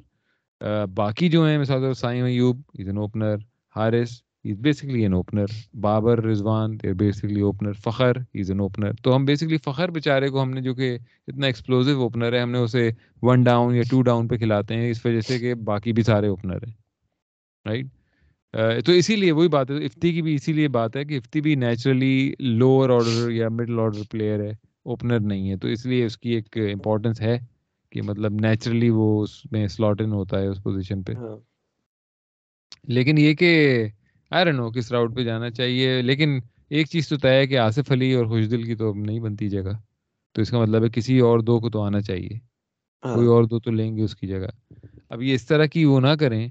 باقی جو ہیں مثال Saim Ayub is an opener, Haris He's basically an opener. Babar, Rizwan, they're basically opener. Fakhar, he's an opener. تو ہم بیسکلی فخر بیچارے کو ہم نے جو کہ اتنا ایکسپلوزو اوپنر ہے ہم نے اسے 1 ڈاؤن یا 2 ڈاؤن پہ کھلاتے ہیں اس وجہ سے کہ باقی بھی سارے اوپنر ہیں رائٹ. تو اسی لیے وہی بات ہے افتی کی بھی اسی لیے بات ہے کہ افتی بھی نیچرلی لوور آرڈر یا مڈل آرڈر پلیئر ہے اوپنر نہیں ہے تو اس لیے اس کی ایک امپورٹنس ہے کہ مطلب نیچرلی وہ اس میں سلاٹ ان ہوتا ہے اس پوزیشن پہ. لیکن یہ کہ I don't know کس راؤٹ پہ جانا چاہیے لیکن ایک چیز تو طے ہے کہ آصف علی اور خوشدل کی تو نہیں بنتی جگہ تو اس کا مطلب ہے کسی اور دو کو تو آنا چاہیے کوئی اور دو تو لیں گے اس کی جگہ. اب یہ اس طرح کی وہ نہ کریں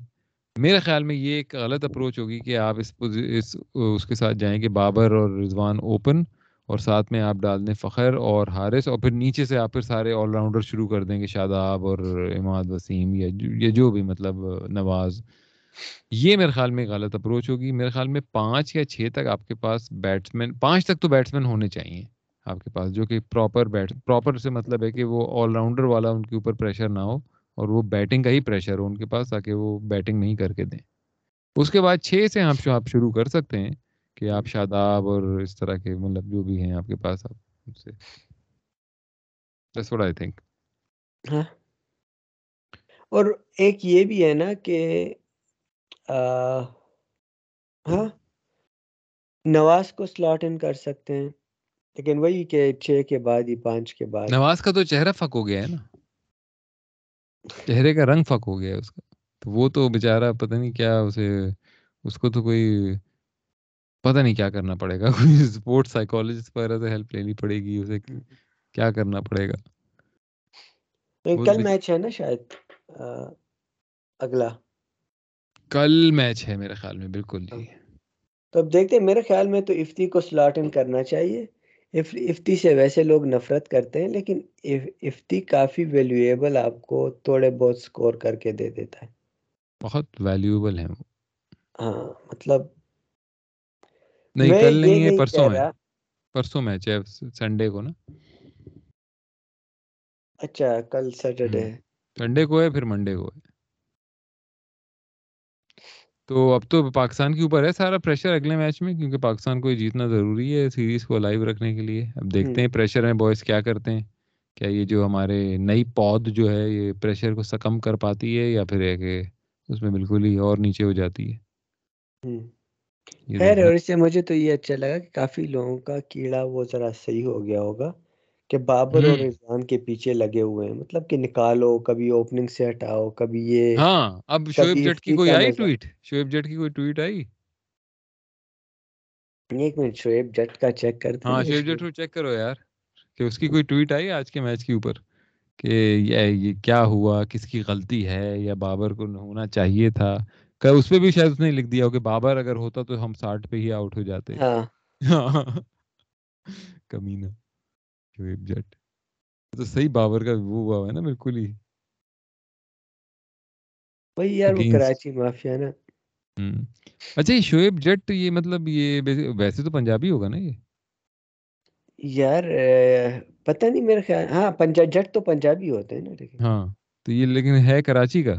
میرے خیال میں یہ ایک غلط اپروچ ہوگی کہ آپ اس کے ساتھ جائیں کہ بابر اور رضوان اوپن اور ساتھ میں آپ ڈال دیں فخر اور حارث اور پھر نیچے سے آپ پھر سارے آل راؤنڈر شروع کر دیں گے شاداب اور اماد وسیم یا جو بھی مطلب نواز. یہ میرے خیال میں غلط اپروچ ہوگی. میرے خیال میں 5 یا 6 تک آپ کے پاس بیٹسمین 5 تک تو بیٹسمین ہونے چاہیے آپ کے پاس جو کہ پراپر سے مطلب ہے کہ وہ آل راؤنڈر والا ان کے اوپر پریشر نہ ہو اور وہ بیٹنگ کا ہی پریشر ہو ان کے پاس تاکہ وہ بیٹنگ نہیں کر کے دیں. اس کے بعد 6 سے آپ شروع کر سکتے ہیں کہ آپ شاداب اور اس طرح کے مطلب جو بھی ہیں آپ کے پاس آپ ان سے That's what I think. اور ایک یہ بھی ہے نا کہ ہاں نواز کو سلاٹ ان کر سکتے ہیں لیکن وہی کہ 6 کے بعد ہی 5 کے بعد نواز کا تو چہرہ فک ہو گیا ہے نا چہرے کا رنگ فک ہو گیا ہے اس کا تو وہ تو بےچارہ پتہ نہیں کیا اس کو تو کوئی پتہ نہیں کیا کرنا پڑے گا کوئی سپورٹ سائیکالوجسٹ وغیرہ سے ہیلپ لینی پڑے گی اسے کیا کرنا پڑے گا. کل میچ ہے نا شاید اگلا کل میچ ہے میرے خیال میں بالکل جی تو اب دیکھتے ہیں. میرے خیال میں تو افتی کو سلاٹ ان کرنا چاہیے. افتی سے ویسے لوگ نفرت کرتے ہیں لیکن افتی کافی ویلیویبل آپ کو تھوڑے بہت سکور کر کے دے دیتا ہے بہت ویلیویبل ہے وہ. ہاں مطلب نہیں کل نہیں ہے پرسوں میچ ہے سنڈے کو نا. اچھا کل سیٹرڈے ہے سنڈے کو ہے پھر منڈے کو ہے تو اب تو پاکستان کے اوپر ہے سارا پریشر اگلے میچ میں کیونکہ پاکستان کو یہ جیتنا ضروری ہے سیریز کو لائیو رکھنے کے لیے. اب دیکھتے ہیں پریشر میں بوائز کیا کرتے ہیں کیا یہ جو ہمارے نئی پود جو ہے یہ پریشر کو سکم کر پاتی ہے یا پھر ہے کہ اس میں بالکل ہی اور نیچے ہو جاتی ہے. خیر اور اس سے مجھے تو یہ اچھا لگا کہ کافی لوگوں کا کیڑا وہ ذرا صحیح ہو گیا ہوگا کہ بابر اور رضوان کے پیچھے لگے ہوئے ہیں مطلب کہ نکالو کبھی اوپننگ سے ہٹاؤ کبھی یہ. ہاں اب شعیب جٹ کی کوئی ٹویٹ آئی ایک منٹ شعیب جٹ کا چیک کرتے ہیں. ہاں شعیب جٹ کو چیک کرو یار کہ اس کی کوئی ٹویٹ آئی آج کے میچ کے اوپر کہ یہ کیا ہوا کس کی غلطی ہے یا بابر کو ہونا چاہیے تھا کہ اس پہ بھی شاید اس نے لکھ دیا کہ بابر اگر ہوتا تو ہم 60 پہ ہی آؤٹ ہو جاتے. ہاں کمینہ شعیب جٹ تو صحیح بابر کا وہ ہوا ہے نا بالکل ہی بھائی یار وہ کراچی مافیا نا. اچھا یہ شعیب جٹ یہ مطلب یہ ویسے تو پنجابی ہوگا نا یہ یار پتہ نہیں میرے خیال ہاں جٹ تو پنجابی ہوتے ہیں نا لیکن ہاں تو یہ لیکن ہے کراچی کا.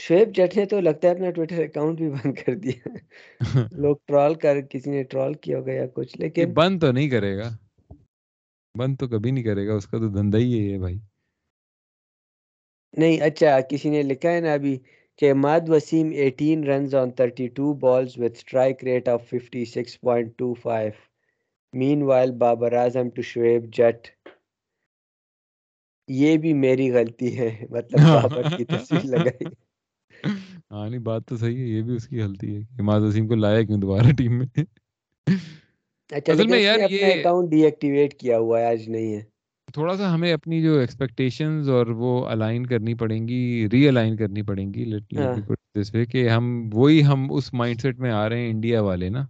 شعیب جٹ نے تو لگتا ہے اپنا ٹویٹر اکاؤنٹ بھی بند کر دیا لوگ ٹرال کر کسی نے ٹرال کیا ہوگا یا کچھ لیکن بند تو نہیں کرے گا بند تو کبھی نہیں کرے گا اس کا تو دھندا ہی ہے بھائی. نہیں اچھا کسی نے لکھا ہے نا ابھی کہ Imad Wasim 18 runs on 32 balls with strike rate of 56.25 meanwhile Babar Azam to Shoaib Jutt یہ بھی میری غلطی ہے مطلب بابر کی تصویر لگائی. ہاں نہیں بات تو صحیح ہے یہ بھی اس کی غلطی ہے اماد وسیم کو لایا کیوں دوبارہ ٹیم میں. اصل میں یار یہ اکاؤنٹ ڈی ایکٹیویٹ کیا ہوا ہے آج نہیں ہے تھوڑا سا ہمیں اپنی جو ایکسپیکٹیشنز اور وہ الائن کرنی پڑیں گی ری الائن کرنی پڑیں گی جس پہ کہ ہم اس مائنڈ سیٹ میں آ رہے ہیں انڈیا والے نا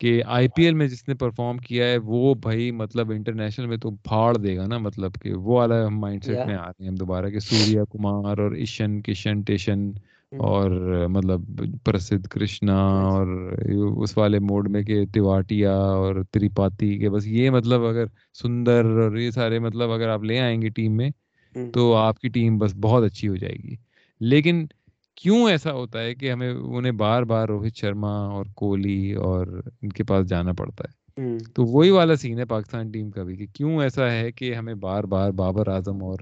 کہ آئی پی ایل میں جس نے پرفارم کیا ہے وہ بھائی مطلب انٹرنیشنل میں تو پھاڑ دے گا نا مطلب کہ وہ والا ہم مائنڈ سیٹ میں آ رہے ہیں ہم دوبارہ کہ سوریہ کمار اور ایشن کشن ٹیشن اور مطلب پرسد کرشنا اور اس والے موڈ میں کہ تیواٹیا اور تریپاتی کے بس یہ مطلب اگر سندر اور یہ سارے مطلب اگر آپ لے آئیں گے ٹیم میں تو آپ کی ٹیم بس بہت اچھی ہو جائے گی. لیکن کیوں ایسا ہوتا ہے کہ ہمیں انہیں بار بار روہت شرما اور کوہلی اور ان کے پاس جانا پڑتا ہے؟ تو وہی والا سین ہے پاکستان ٹیم کا بھی کہ کیوں ایسا ہے کہ ہمیں بار بار بابر اعظم اور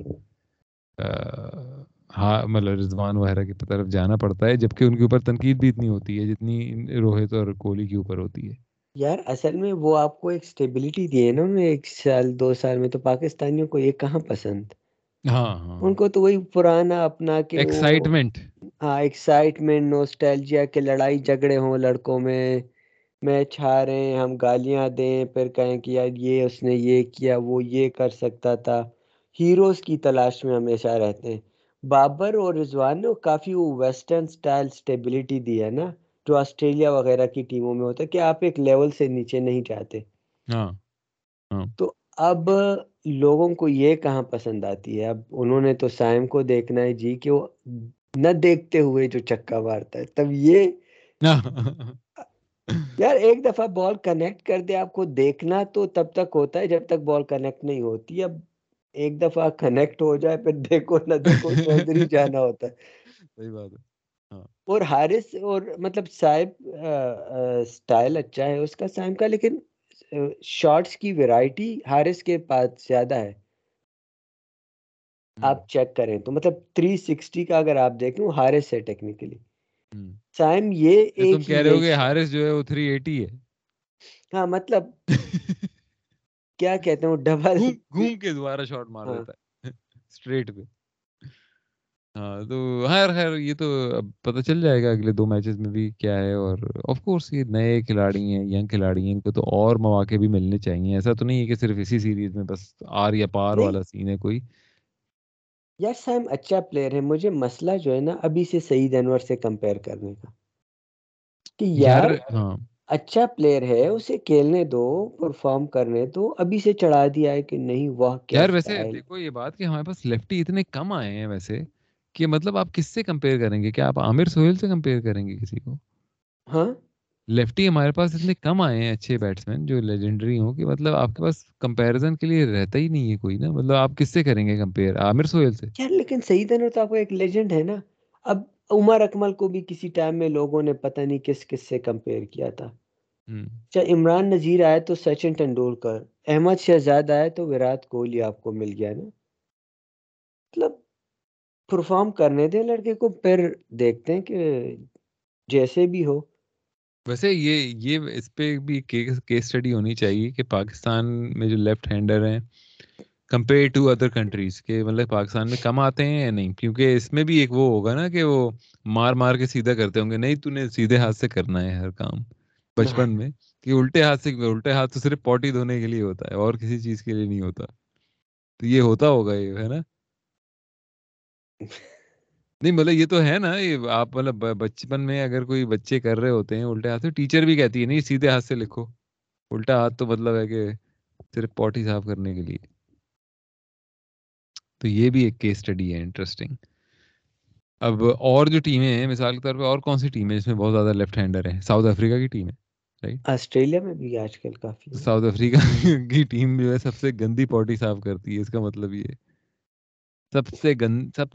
مطلب رضوان وغیرہ کی طرف جانا پڑتا ہے، جبکہ ان کے اوپر تنقید بھی اتنی ہوتی ہے جتنی روہت اور کوہلی کے اوپر ہوتی ہے؟ یار اصل میں وہ آپ کو ایک اسٹیبلٹی دی ہے نا، ایک سال دو سال میں، تو پاکستانیوں کو یہ کہاں پسند؟ ہاں ان کو تو وہی پرانا اپنا کے ایکسائٹمنٹ، ہاں ایکسائٹمنٹ، نوسٹالجیا کے لڑائی جھگڑے ہوں لڑکوں میں، میچ ہاریں ہم گالیاں دیں، پھر کہیں کہ یار یہ اس نے یہ کیا وہ یہ کر سکتا تھا، ہیروز کی تلاش میں ہمیشہ رہتے ہیں. بابر اور رضوان نے کافی وہ ویسٹرن سٹائل سٹیبلٹی دی ہے نا جو آسٹریلیا وغیرہ کی ٹیموں میں ہوتا ہے کہ آپ ایک لیول سے نیچے نہیں جاتے. تو اب لوگوں کو یہ کہاں پسند آتی ہے؟ اب انہوں نے تو سائم کو دیکھنا ہے جی کہ وہ نہ دیکھتے ہوئے جو چکا مارتا ہے، تب یہ یار ایک دفعہ بال کنیکٹ کر دے، آپ کو دیکھنا تو تب تک ہوتا ہے جب تک بال کنیکٹ نہیں ہوتی، اب ایک دفعہ کنیکٹ ہو جائے پھر دیکھو نہ دیکھو ادھر ہی جانا ہوتا ہے. اور حارث اور مطلب صاحب سٹائل اچھا ہے اس کا سائم کا، لیکن شارٹس کی ویرائٹی حارث کے پاس زیادہ ہے. آپ چیک کریں تو مطلب 360 کا اگر آپ دیکھیں وہ حارث ہے ٹیکنیکلی، سائم یہ تم کہہ رہے ہو کہ حارث جو ہے وہ 380 ہے. ہاں مطلب کیا کہتے ہیں وہ ڈبل گھوم کے دوبارہ شاٹ مار دیتا ہے اسٹریٹ پہ. ہاں تو خیر یہ تو اب پتہ چل جائے گا اگلے دو میچز میں بھی کیا ہے، اور آف کورس یہ نئے کھلاڑی ہیں، ینگ کھلاڑی ہیں، ان کو تو اور مواقع بھی ملنے چاہیے. ایسا تو نہیں ہے کہ صرف اسی سیریز میں بس آر یا پار والا سین ہے کوئی. یار سائم اچھا پلیئر ہے، مجھے مسئلہ جو ہے نا ابھی سے سعید انور سے کمپیئر کرنے کا کہ یار اچھا پلیئر ہے، اسے کھیلنے دو، پرفارم کرنے دو، ابھی سے چڑھا دیا ہے کہ نہیں. واہ یار ویسے دیکھو یہ بات کہ ہمارے پاس لیفٹی اتنے کم آئے ہیں ویسے کہ مطلب آپ کس سے کمپیئر کریں گے؟ کیا آپ عامر سہیل سے کمپیئر کریں گے کسی کو؟ ہاں لیفٹی ہمارے پاس اتنے کم آئے ہیں اچھے بیٹسمین جو لیجنڈری ہوں کہ مطلب آپ کے پاس کمپیریزن کے لیے رہتا ہی نہیں ہے کوئی نا. مطلب آپ کس سے کریں گے کمپیئر؟ عامر سہیل سے یار، لیکن سعید انور تو آپ کو ایک لیجنڈ ہے نا. اب عمر اکمل کو بھی کسی ٹائم میں لوگوں نے پتہ نہیں کس کس سے کمپیئر کیا تھا. چاہے عمران نذیر آئے تو سچن تندولکر، احمد شہزاد آئے تو ویرات کوہلی آپ کو مل گیا نا. مطلب پرفارم کرنے دیں لڑکے کو، پھر دیکھتے ہیں کہ جیسے بھی ہو. ویسے یہ اس پہ بھی کیس سٹڈی ہونی چاہیے کہ پاکستان میں جو لیفٹ ہینڈر ہیں کمپیئر ٹو ادر کنٹریز کے مطلب پاکستان میں کم آتے ہیں یا نہیں، کیونکہ اس میں بھی ایک وہ ہوگا نا کہ وہ مار مار کے سیدھا کرتے ہوں گے. نہیں، تو نے سیدھے ہاتھ سے کرنا ہے ہر کام بچپن میں، کہ الٹے ہاتھ سے، الٹے ہاتھ تو صرف پوٹی دھونے کے لیے ہوتا ہے اور کسی چیز کے لیے نہیں ہوتا. تو یہ ہوتا ہوگا یہ ہے نا. نہیں مطلب یہ تو ہے نا، یہ آپ مطلب بچپن میں اگر کوئی بچے کر رہے ہوتے ہیں الٹے ہاتھ سے، ٹیچر بھی کہتی ہے نہیں سیدھے ہاتھ سے لکھو. الٹا ہاتھ تو مطلب ہے کہ صرف پوٹی صاف کرنے کے لیے. تو یہ بھی ایک کیس اسٹڈی ہے انٹرسٹنگ. اب اور جو ٹیمیں ہیں مثال کے طور پہ، اور کون سی ٹیم ہے جس میں بہت زیادہ لیفٹ ہینڈر ہیں؟ ساؤتھ افریقہ کی ٹیم ہے، رائٹ؟ آسٹریلیا میں بھی آج کل کافی. ساؤتھ افریقہ کی ٹیم جو ہے سب سے گندی پوٹی صاف کرتی ہے، اس کا مطلب یہ ہے سب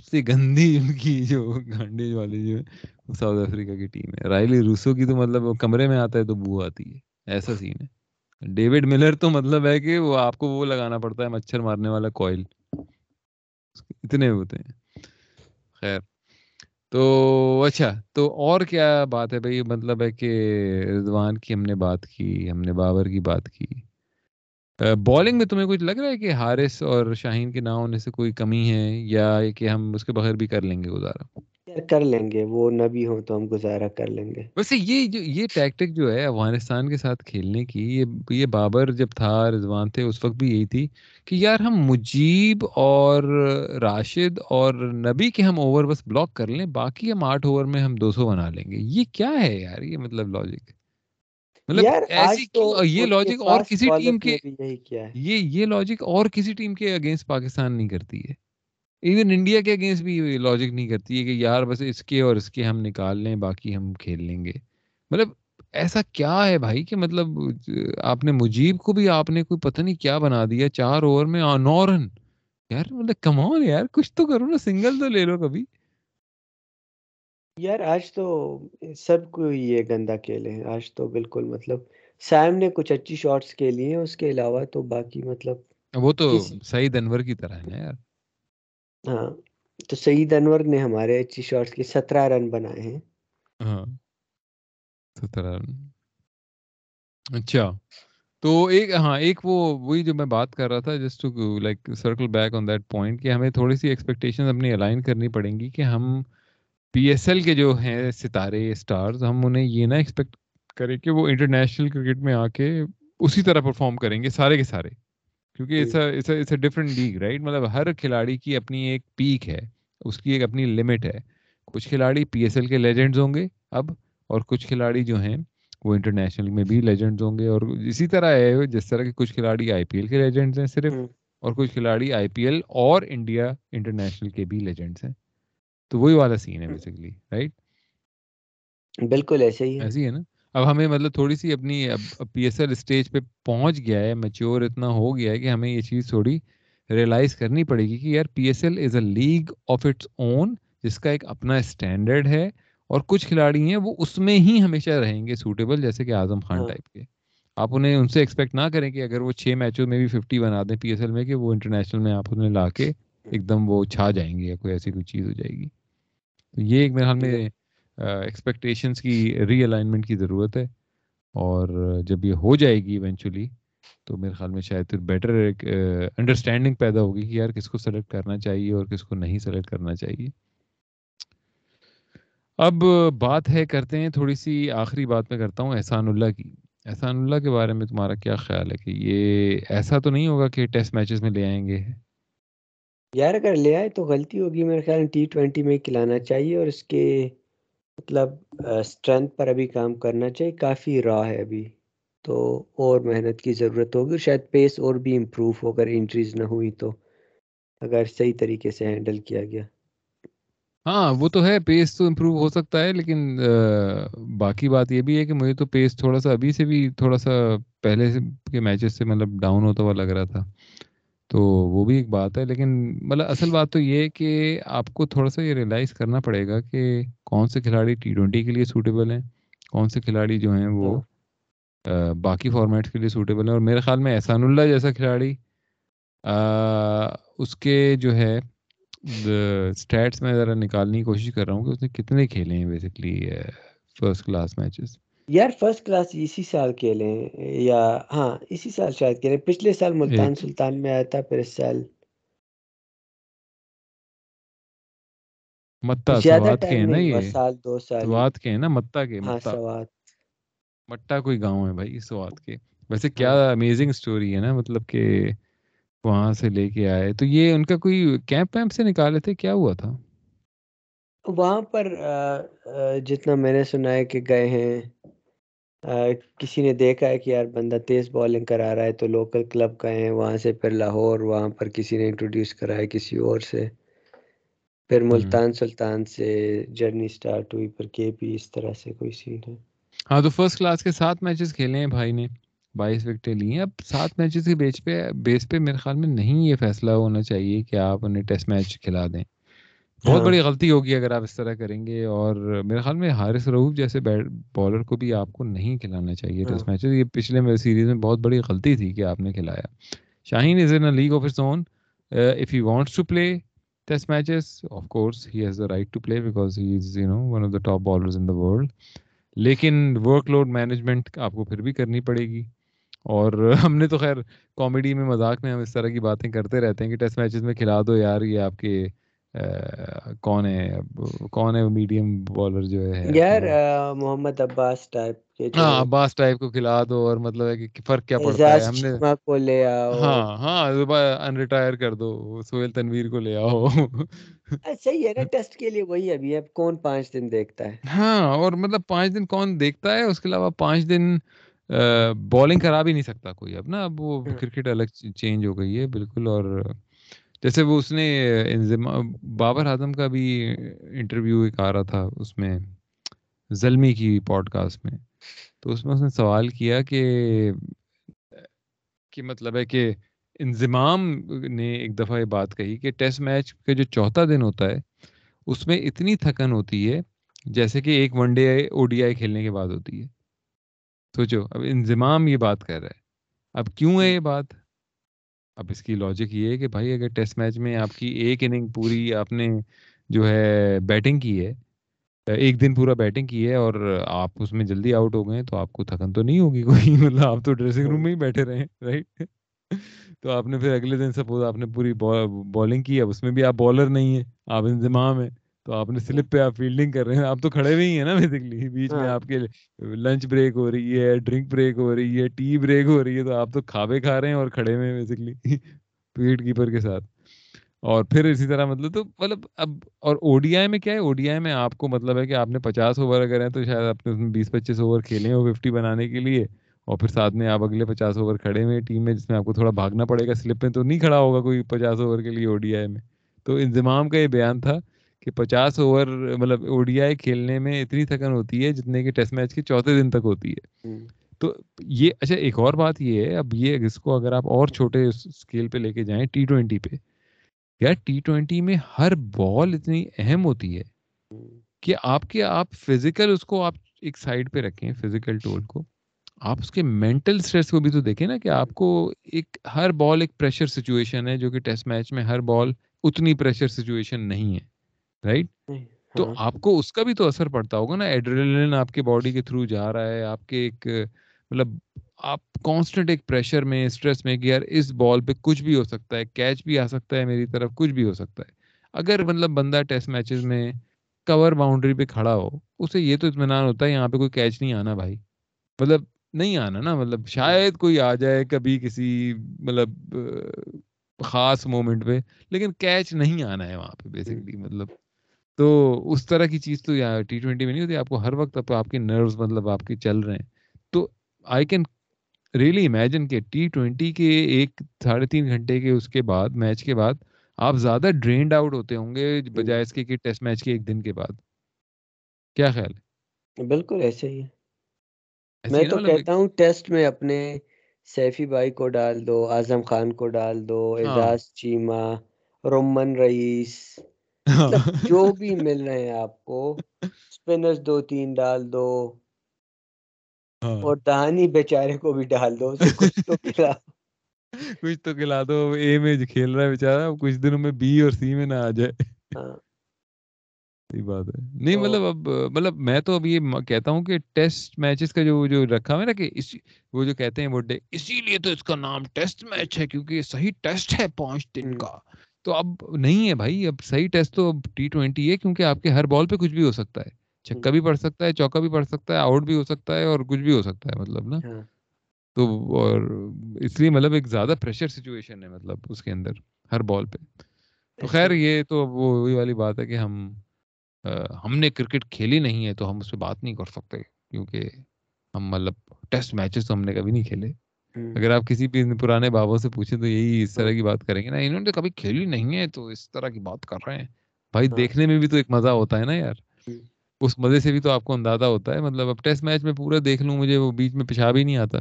سے گندی ان کی جو گانڈیج والی جو ہے وہ ساؤتھ افریقہ کی ٹیم ہے. ریلی روسو کی تو مطلب وہ کمرے میں آتا ہے تو بو آتی ہے، ایسا سین ہے. ڈیوڈ ملر تو مطلب ہے کہ وہ آپ کو وہ لگانا پڑتا ہے مچھر مارنے والا کوئل، اتنے ہوتے ہیں. خیر تو اچھا، تو اور کیا بات ہے بھائی؟ مطلب ہے کہ رضوان کی ہم نے بات کی، ہم نے بابر کی بات کی. بالنگ میں تمہیں کچھ لگ رہا ہے کہ حارث اور شاہین کے نہ ہونے سے کوئی کمی ہے، یا کہ ہم اس کے بغیر بھی کر لیں گے گزارا؟ کر لیں گے، وہ نہ بھی ہو تو ہم گزارا کر لیں گے. ویسے یہ ٹیکٹک جو ہے افغانستان کے ساتھ کھیلنے کی، یہ بابر جب تھا، رضوان تھے، اس وقت بھی یہی تھی کہ یار ہم مجیب اور راشد اور نبی کے ہم اوور بس بلاک کر لیں، باقی ہم 8 اوور میں ہم 200 بنا لیں گے. یہ کیا ہے یار؟ یہ مطلب لاجک، مطلب یہ لاجک اور کسی ٹیم کے، یہ لاجک اور کسی ٹیم کے اگینسٹ پاکستان نہیں کرتی ہے. ایون انڈیا کے اگینسٹ بھی یہ لاجک نہیں کرتی ہے کہ یار بس اس کے اور اس کے ہم نکال لیں، باقی ہم کھیل لیں گے. مطلب ایسا کیا ہے بھائی کہ مطلب آپ نے مجیب کو بھی آپ نے کوئی پتہ نہیں کیا بنا دیا 4 اوور میں 9 رن. یار مطلب کم آن یار، کچھ تو کرو نا، سنگل تو لے لو کبھی. یار آج تو سب کو یہ گندا کھیل ہے آج تو بالکل، مطلب سائم نے کچھ اچھی شاٹس کھیلی ہیں، اس کے علاوہ تو باقی مطلب وہ تو سعید انور کی طرح ہے نا یار. ہاں تو سعید انور نے ہمارے اچھی شاٹس کے 17 رن بنائے ہیں. ہاں 17 رن. اچھا تو ایک ہاں ایک وہی جو میں بات کر رہا تھا، just to like circle back on that point, کہ ہمیں تھوڑی سی ایکسپیکٹیشنز اپنی الائن کرنی پڑیں گی کہ ہم پی ایس ایل کے جو ہیں ستارے سٹارز، ہم انہیں یہ نہ ایکسپیکٹ کریں کہ وہ انٹرنیشنل کرکٹ میں آ کے اسی طرح پرفارم کریں گے سارے کے سارے، کیونکہ it's a different league right. مطلب ہر کھلاڑی کی اپنی ایک پیک ہے، اس کی ایک اپنی لیمٹ ہے. کچھ کھلاڑی پی ایس ایل کے لیجنڈز ہوں گے اب، اور کچھ کھلاڑی جو ہیں وہ انٹرنیشنل میں بھی لیجنڈز ہوں گے. اور اسی طرح ہے جس طرح کہ کچھ کھلاڑی آئی پی ایل کے لیجنڈز ہیں صرف، اور کچھ کھلاڑی آئی پی ایل اور انڈیا انٹرنیشنل کے بھی لیجنڈز ہیں. تو وہی والا سین ہے بیسیکلی رائٹ. بالکل ایسے ہی ایسے ہی ہے نا. اب ہمیں مطلب تھوڑی سی اپنی پی ایس ایل اسٹیج پہ پہنچ گیا ہے، میچور اتنا ہو گیا ہے کہ ہمیں یہ چیز تھوڑی ریئلائز کرنی پڑے گی کہ یار P S L is a league of its own, جس کا ایک اپنا اسٹینڈرڈ ہے، اور کچھ کھلاڑی ہیں وہ اس میں ہی ہمیشہ رہیں گے سوٹیبل، جیسے کہ اعظم خان ٹائپ کے. آپ انہیں ان سے ایکسپیکٹ نہ کریں کہ اگر وہ 6 میچوں میں بھی 50 بنا دیں پی ایس ایل میں، کہ وہ انٹرنیشنل میں آپ انہیں لا کے ایک دم وہ چھا جائیں گے یا کوئی ایسی کوئی چیز ہو جائے گی. تو یہ ایک میرے خیال میں ایکسپیکٹیشنس کی ری الائنمنٹ کی ضرورت ہے، اور جب یہ ہو جائے گی ایونچولی تو میرے خیال میں شاید بیٹر ایک انڈرسٹینڈنگ پیدا ہوگی کہ یار کس کو سلیکٹ کرنا چاہیے اور کس کو نہیں سلیکٹ کرنا چاہیے. اب بات ہے کرتے ہیں تھوڑی سی، آخری بات میں کرتا ہوں احسان اللہ کی. احسان اللہ کے بارے میں تمہارا کیا خیال ہے کہ یہ ایسا تو نہیں ہوگا کہ ٹیسٹ میچز میں لے آئیں گے؟ یار اگر لے آئے تو غلطی ہوگی میرے خیال میں. T20 میں کھلانا چاہیے، اور اس کے مطلب اسٹرینتھ پر ابھی کام کرنا چاہیے. کافی راہ ہے ابھی تو، اور محنت کی ضرورت ہوگی. شاید پیس اور بھی امپروو ہو اگر انٹریز نہ ہوئی تو، اگر صحیح طریقے سے ہینڈل کیا گیا. ہاں وہ تو ہے، پیس تو امپروو ہو سکتا ہے، لیکن باقی بات یہ بھی ہے کہ مجھے تو پیس تھوڑا سا ابھی سے بھی تھوڑا سا پہلے کے میچز سے مطلب ڈاؤن ہوتا ہوا لگ رہا تھا، تو وہ بھی ایک بات ہے. لیکن مطلب اصل بات تو یہ ہے کہ آپ کو تھوڑا سا یہ ریئلائز کرنا پڑے گا کہ کون سے کھلاڑی T20 کے لیے سوٹیبل ہیں، کون سے کھلاڑی جو ہیں وہ باقی فارمیٹس کے لیے سوٹیبل ہیں. اور میرے خیال میں احسان اللہ جیسا کھلاڑی، اس کے جو ہے اسٹیٹس میں ذرا نکالنے کی کوشش کر رہا ہوں کہ اس نے کتنے کھیلے ہیں بیسکلی فرسٹ کلاس میچز. یار فرسٹ کلاس اسی سال کھیلے ہیں، یا ہاں اسی سال شاید کھیلے. پچھلے سال ملتان سلطان میں آیا تھا، پھر اس سال متا سوات کے ہیں نا، یہ سال دو سال سوات کے ہیں نا، متا کے. ہاں سوات مٹا کوئی گاؤں ہے بھائی سوات کے. ویسے کیا امیزنگ سٹوری ہے نا، مطلب کہ وہاں سے لے کے آئے. تو یہ ان کا کوئی کیمپ ویمپ سے نکالے تھے، کیا ہوا تھا وہاں پر؟ جتنا میں نے سنا ہے کہ گئے ہیں، کسی نے دیکھا ہے کہ یار بندہ تیز بالنگ کرا رہا ہے تو لوکل کلب گئے ہیں، وہاں سے پھر لاہور، وہاں پر کسی نے انٹروڈیوس کرایا کسی اور سے، پھر ملتان سلطان سے جرنی سٹارٹ ہوئی، پھر KP. اس طرح سے کوئی سین ہے. ہاں تو فرسٹ کلاس کے 7 میچز کھیلے ہیں بھائی نے، 22 وکٹیں لی ہیں. اب 7 میچز کے بیس پہ میرے خیال میں نہیں یہ فیصلہ ہونا چاہیے کہ آپ انہیں ٹیسٹ میچ کھلا دیں. بہت بڑی غلطی ہوگی اگر آپ اس طرح کریں گے. اور میرے خیال میں حارث رؤف جیسے بالر کو بھی آپ کو نہیں کھلانا چاہیے ٹیسٹ میچز. یہ پچھلے سیریز میں بہت بڑی غلطی تھی کہ آپ نے کھلایا. Shaheen is in a league of his own. If he wants to play test matches, of course he has the right to play because he is you know one of the top bowlers in the world. لیکن workload management آپ کو پھر بھی کرنی پڑے گی. اور ہم نے تو خیر کامیڈی میں مذاق میں ہم اس طرح کی باتیں کرتے رہتے ہیں کہ ٹیسٹ میچز میں کھلا دو یار، یہ آپ کے کون ہے میڈیم بالر جو ہے یار، محمد عباس ٹائپ کو کھلا دو. اور مطلب ہے کہ فرق کیا پڑتا ہے، ہم نے کو لے آؤ، ہاں ان ریٹائر کر دو، سہیل تنویر کو لے آؤ. صحیح ہے نا، ٹیسٹ کے لیے وہی ابھی اب کون 5 دن دیکھتا ہے. ہاں اور مطلب 5 دن کون دیکھتا ہے، اس کے علاوہ 5 دن بالنگ کرا بھی نہیں سکتا کوئی اب نا. اب وہ کرکٹ الگ چینج ہو گئی ہے بالکل. اور جیسے وہ اس نے بابر اعظم کا بھی انٹرویو ایک آ رہا تھا اس میں، زلمی کی پوڈ کاسٹ میں، تو اس میں اس نے سوال کیا کہ مطلب ہے کہ انضمام نے ایک دفعہ یہ بات کہی کہ ٹیسٹ میچ کا جو چوتھا دن ہوتا ہے اس میں اتنی تھکن ہوتی ہے جیسے کہ ایک one day O D I کھیلنے کے بعد ہوتی ہے. سوچو اب انضمام یہ بات کر رہا ہے, اب کیوں ہے یہ بات؟ اب اس کی لاجک یہ ہے کہ بھائی اگر ٹیسٹ میچ میں آپ کی ایک اننگ پوری آپ نے جو ہے بیٹنگ کی ہے, ایک دن پورا بیٹنگ کی ہے اور آپ اس میں جلدی آؤٹ ہو گئے تو آپ کو تھکن تو نہیں ہوگی کوئی, مطلب آپ تو ڈریسنگ روم میں ہی بیٹھے رہے رائٹ. تو آپ نے پھر اگلے دن سپوز آپ نے پوری بالنگ کی, اب اس میں بھی آپ بالر نہیں ہیں, آپ انضمام ہیں, تو آپ نے سلپ پہ آپ فیلڈنگ کر رہے ہیں, آپ تو کھڑے ہوئے ہی ہیں نا بیسکلی. بیچ میں آپ کے لنچ بریک ہو رہی ہے, ڈرنک بریک ہو رہی ہے, ٹی بریک ہو رہی ہے, تو آپ تو کھابے کھا رہے ہیں اور کھڑے ہوئے ہیں بیسکلی وکٹ کیپر کے ساتھ. اور پھر اسی طرح مطلب تو مطلب اب اور او ڈی آئی میں کیا ہے, او ڈی آئی میں آپ کو مطلب ہے کہ آپ نے 50 اوور اگر ہیں تو شاید آپ نے 20-25 اوور کھیلے ہو 50 بنانے کے لیے, اور پھر ساتھ میں آپ اگلے 50 اوور کھڑے ہوئے ٹیم میں جس میں آپ کو تھوڑا بھاگنا پڑے گا, سلپ میں تو نہیں کھڑا ہوگا کوئی 50 اوور کے لیے او ڈی آئی میں. تو انضمام کا یہ بیان تھا کہ 50 اوور مطلب او ڈی آئی کھیلنے میں اتنی تھکن ہوتی ہے جتنے کہ ٹیسٹ میچ کے چوتھے دن تک ہوتی ہے. تو یہ اچھا ایک اور بات یہ ہے, اب یہ اس کو اگر آپ اور چھوٹے اسکیل پہ لے کے جائیں T20 پہ, یار T20 میں ہر بال اتنی اہم ہوتی ہے کہ آپ کے آپ فزیکل اس کو آپ ایک سائڈ پہ رکھیں, فزیکل ٹول کو آپ اس کے مینٹل سٹریس کو بھی تو دیکھیں نا, کہ آپ کو ایک ہر بال ایک پریشر سچویشن ہے, جو کہ ٹیسٹ میچ میں ہر بال اتنی پریشر سچویشن نہیں ہے رائٹ. تو آپ کو اس کا بھی تو اثر پڑتا ہوگا نا, ایڈرینلن آپ کے باڈی کے تھرو جا رہا ہے, آپ کے ایک مطلب آپ کانسٹنٹ ایک پریشر میں سٹریس میں کہ یار اس بال پہ کچھ بھی ہو سکتا ہے, کیچ بھی آ سکتا ہے میری طرف, کچھ بھی ہو سکتا ہے. اگر مطلب بندہ ٹیسٹ میچز میں کور باؤنڈری پہ کھڑا ہو, اسے یہ تو اطمینان ہوتا ہے یہاں پہ کوئی کیچ نہیں آنا بھائی, مطلب نہیں آنا نا, مطلب شاید کوئی آ جائے کبھی کسی مطلب خاص مومنٹ پہ, لیکن کیچ نہیں آنا ہے وہاں پہ بیسکلی مطلب. تو اس طرح کی چیز تو یہاں T20 میں نہیں ہوتی, آپ کو ہر وقت آپ کے نروز مطلب آپ کے چل رہے ہیں. تو آئی کین ریئلی امیجن کہ T20 کے ایک 3.5 گھنٹے کے اس کے بعد میچ کے بعد آپ زیادہ ڈرینڈ آؤٹ ہوتے ہوں گے بجائے اس کے کہ ٹیسٹ میچ کے ایک دن کے بعد. کیا خیال ہے؟ بالکل ایسے ہی ہے. میں تو کہتا ہوں ٹیسٹ میں اپنے سیفی بھائی کو ڈال دو, اعظم خان کو ڈال دو, اعزاز چیمہ, رومن رئیس, جو بھی مل رہے ہیں آپ کو, اسپنرز 2-3 ڈال دو, اور دہانی بیچارے کو بھی ڈال دو, کچھ تو کھلا دو. اے میں کھیل رہا ہے بیچارہ, کچھ دنوں میں بی اور سی میں نہ آ جائے. صحیح بات ہے. نہیں مطلب اب مطلب میں تو اب یہ کہتا ہوں کہ ٹیسٹ میچز کا جو رکھا ہوا ہے نا, کہ وہ جو کہتے ہیں بڈے اسی لیے تو اس کا نام ٹیسٹ میچ ہے کیونکہ یہ صحیح ٹیسٹ ہے 5 دن کا, تو اب نہیں ہے بھائی. اب صحیح ٹیسٹ تو T20 ہے کیونکہ آپ کے ہر بال پہ کچھ بھی ہو سکتا ہے, چھکا بھی پڑ سکتا ہے, چوکا بھی پڑ سکتا ہے, آؤٹ بھی ہو سکتا ہے, اور کچھ بھی ہو سکتا ہے مطلب نا. تو اور اس لیے مطلب ایک زیادہ پریشر سچویشن ہے مطلب اس کے اندر ہر بال پہ. تو خیر یہ تو وہی والی بات ہے کہ ہم نے کرکٹ کھیلی نہیں ہے تو ہم اس پہ بات نہیں کر سکتے, کیونکہ ہم مطلب ٹیسٹ میچز تو ہم نے کبھی نہیں کھیلے. اگر آپ کسی بھی پرانے بابوں سے پوچھیں تو یہی اس طرح کی بات کریں گے نا, انہوں نے کبھی کھیلی نہیں ہے تو اس طرح کی بات کر رہے ہیں. بھائی دیکھنے میں بھی تو ایک مزہ ہوتا ہے نا یار, اس مزے سے بھی تو آپ کو اندازہ ہوتا ہے. مطلب اب ٹیسٹ میچ میں پورا دیکھ لوں, مجھے وہ بیچ میں پیشاب ہی نہیں آتا,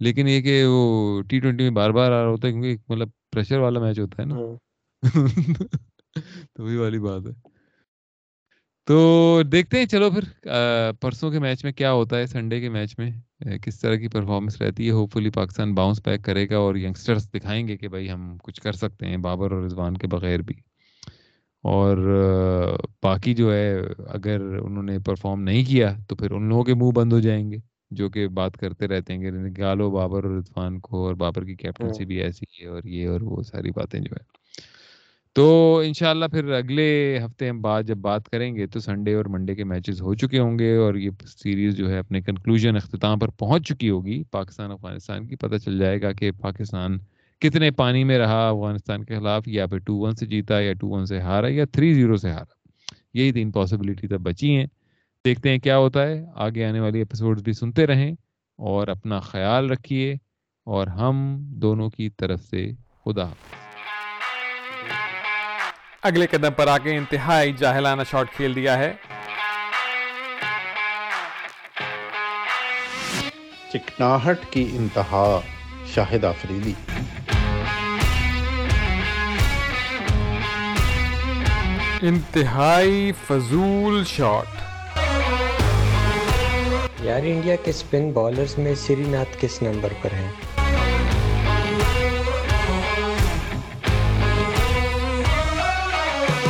لیکن یہ کہ وہ T20 میں بار بار آ رہا ہوتا ہے کیونکہ مطلب پریشر والا میچ ہوتا ہے نا. تو وہی والی بات ہے. تو دیکھتے ہیں چلو پھر پرسوں کے میچ میں کیا ہوتا ہے, سنڈے کے میچ میں کس طرح کی پرفارمنس رہتی ہے. Hopefully Pakistan bounce back کرے گا اور ینگسٹرز دکھائیں گے کہ بھائی ہم کچھ کر سکتے ہیں بابر اور رضوان کے بغیر بھی. اور باقی جو ہے اگر انہوں نے پرفارم نہیں کیا تو پھر ان لوگوں کے منہ بند ہو جائیں گے جو کہ بات کرتے رہتے ہیں کہ نکالو بابر اور رضوان کو, اور بابر کی کیپٹنسی بھی ایسی ہے, اور یہ اور وہ ساری باتیں جو ہے. تو انشاءاللہ پھر اگلے ہفتے ہم جب بات کریں گے تو سنڈے اور منڈے کے میچز ہو چکے ہوں گے, اور یہ سیریز جو ہے اپنے کنکلوژن اختتام پر پہنچ چکی ہوگی پاکستان افغانستان کی. پتہ چل جائے گا کہ پاکستان کتنے پانی میں رہا افغانستان کے خلاف, یا پھر 2-1 سے جیتا, یا 2-1 سے ہارا, یا 3-0 سے ہارا. یہی 3 پاسبلٹی تب بچی ہیں. دیکھتے ہیں کیا ہوتا ہے. آگے آنے والی ایپیسوڈز بھی سنتے رہیں, اور اپنا خیال رکھیے, اور ہم دونوں کی طرف سے خدا حافظ. اگلے قدم پر آگے انتہائی جاہلانہ شاٹ کھیل دیا ہے, چکناہٹ کی انتہا شاہد آفریدی. انتہائی فضول شاٹ. یار انڈیا کے سپن بالرز میں سری ناتھ کس نمبر پر ہیں؟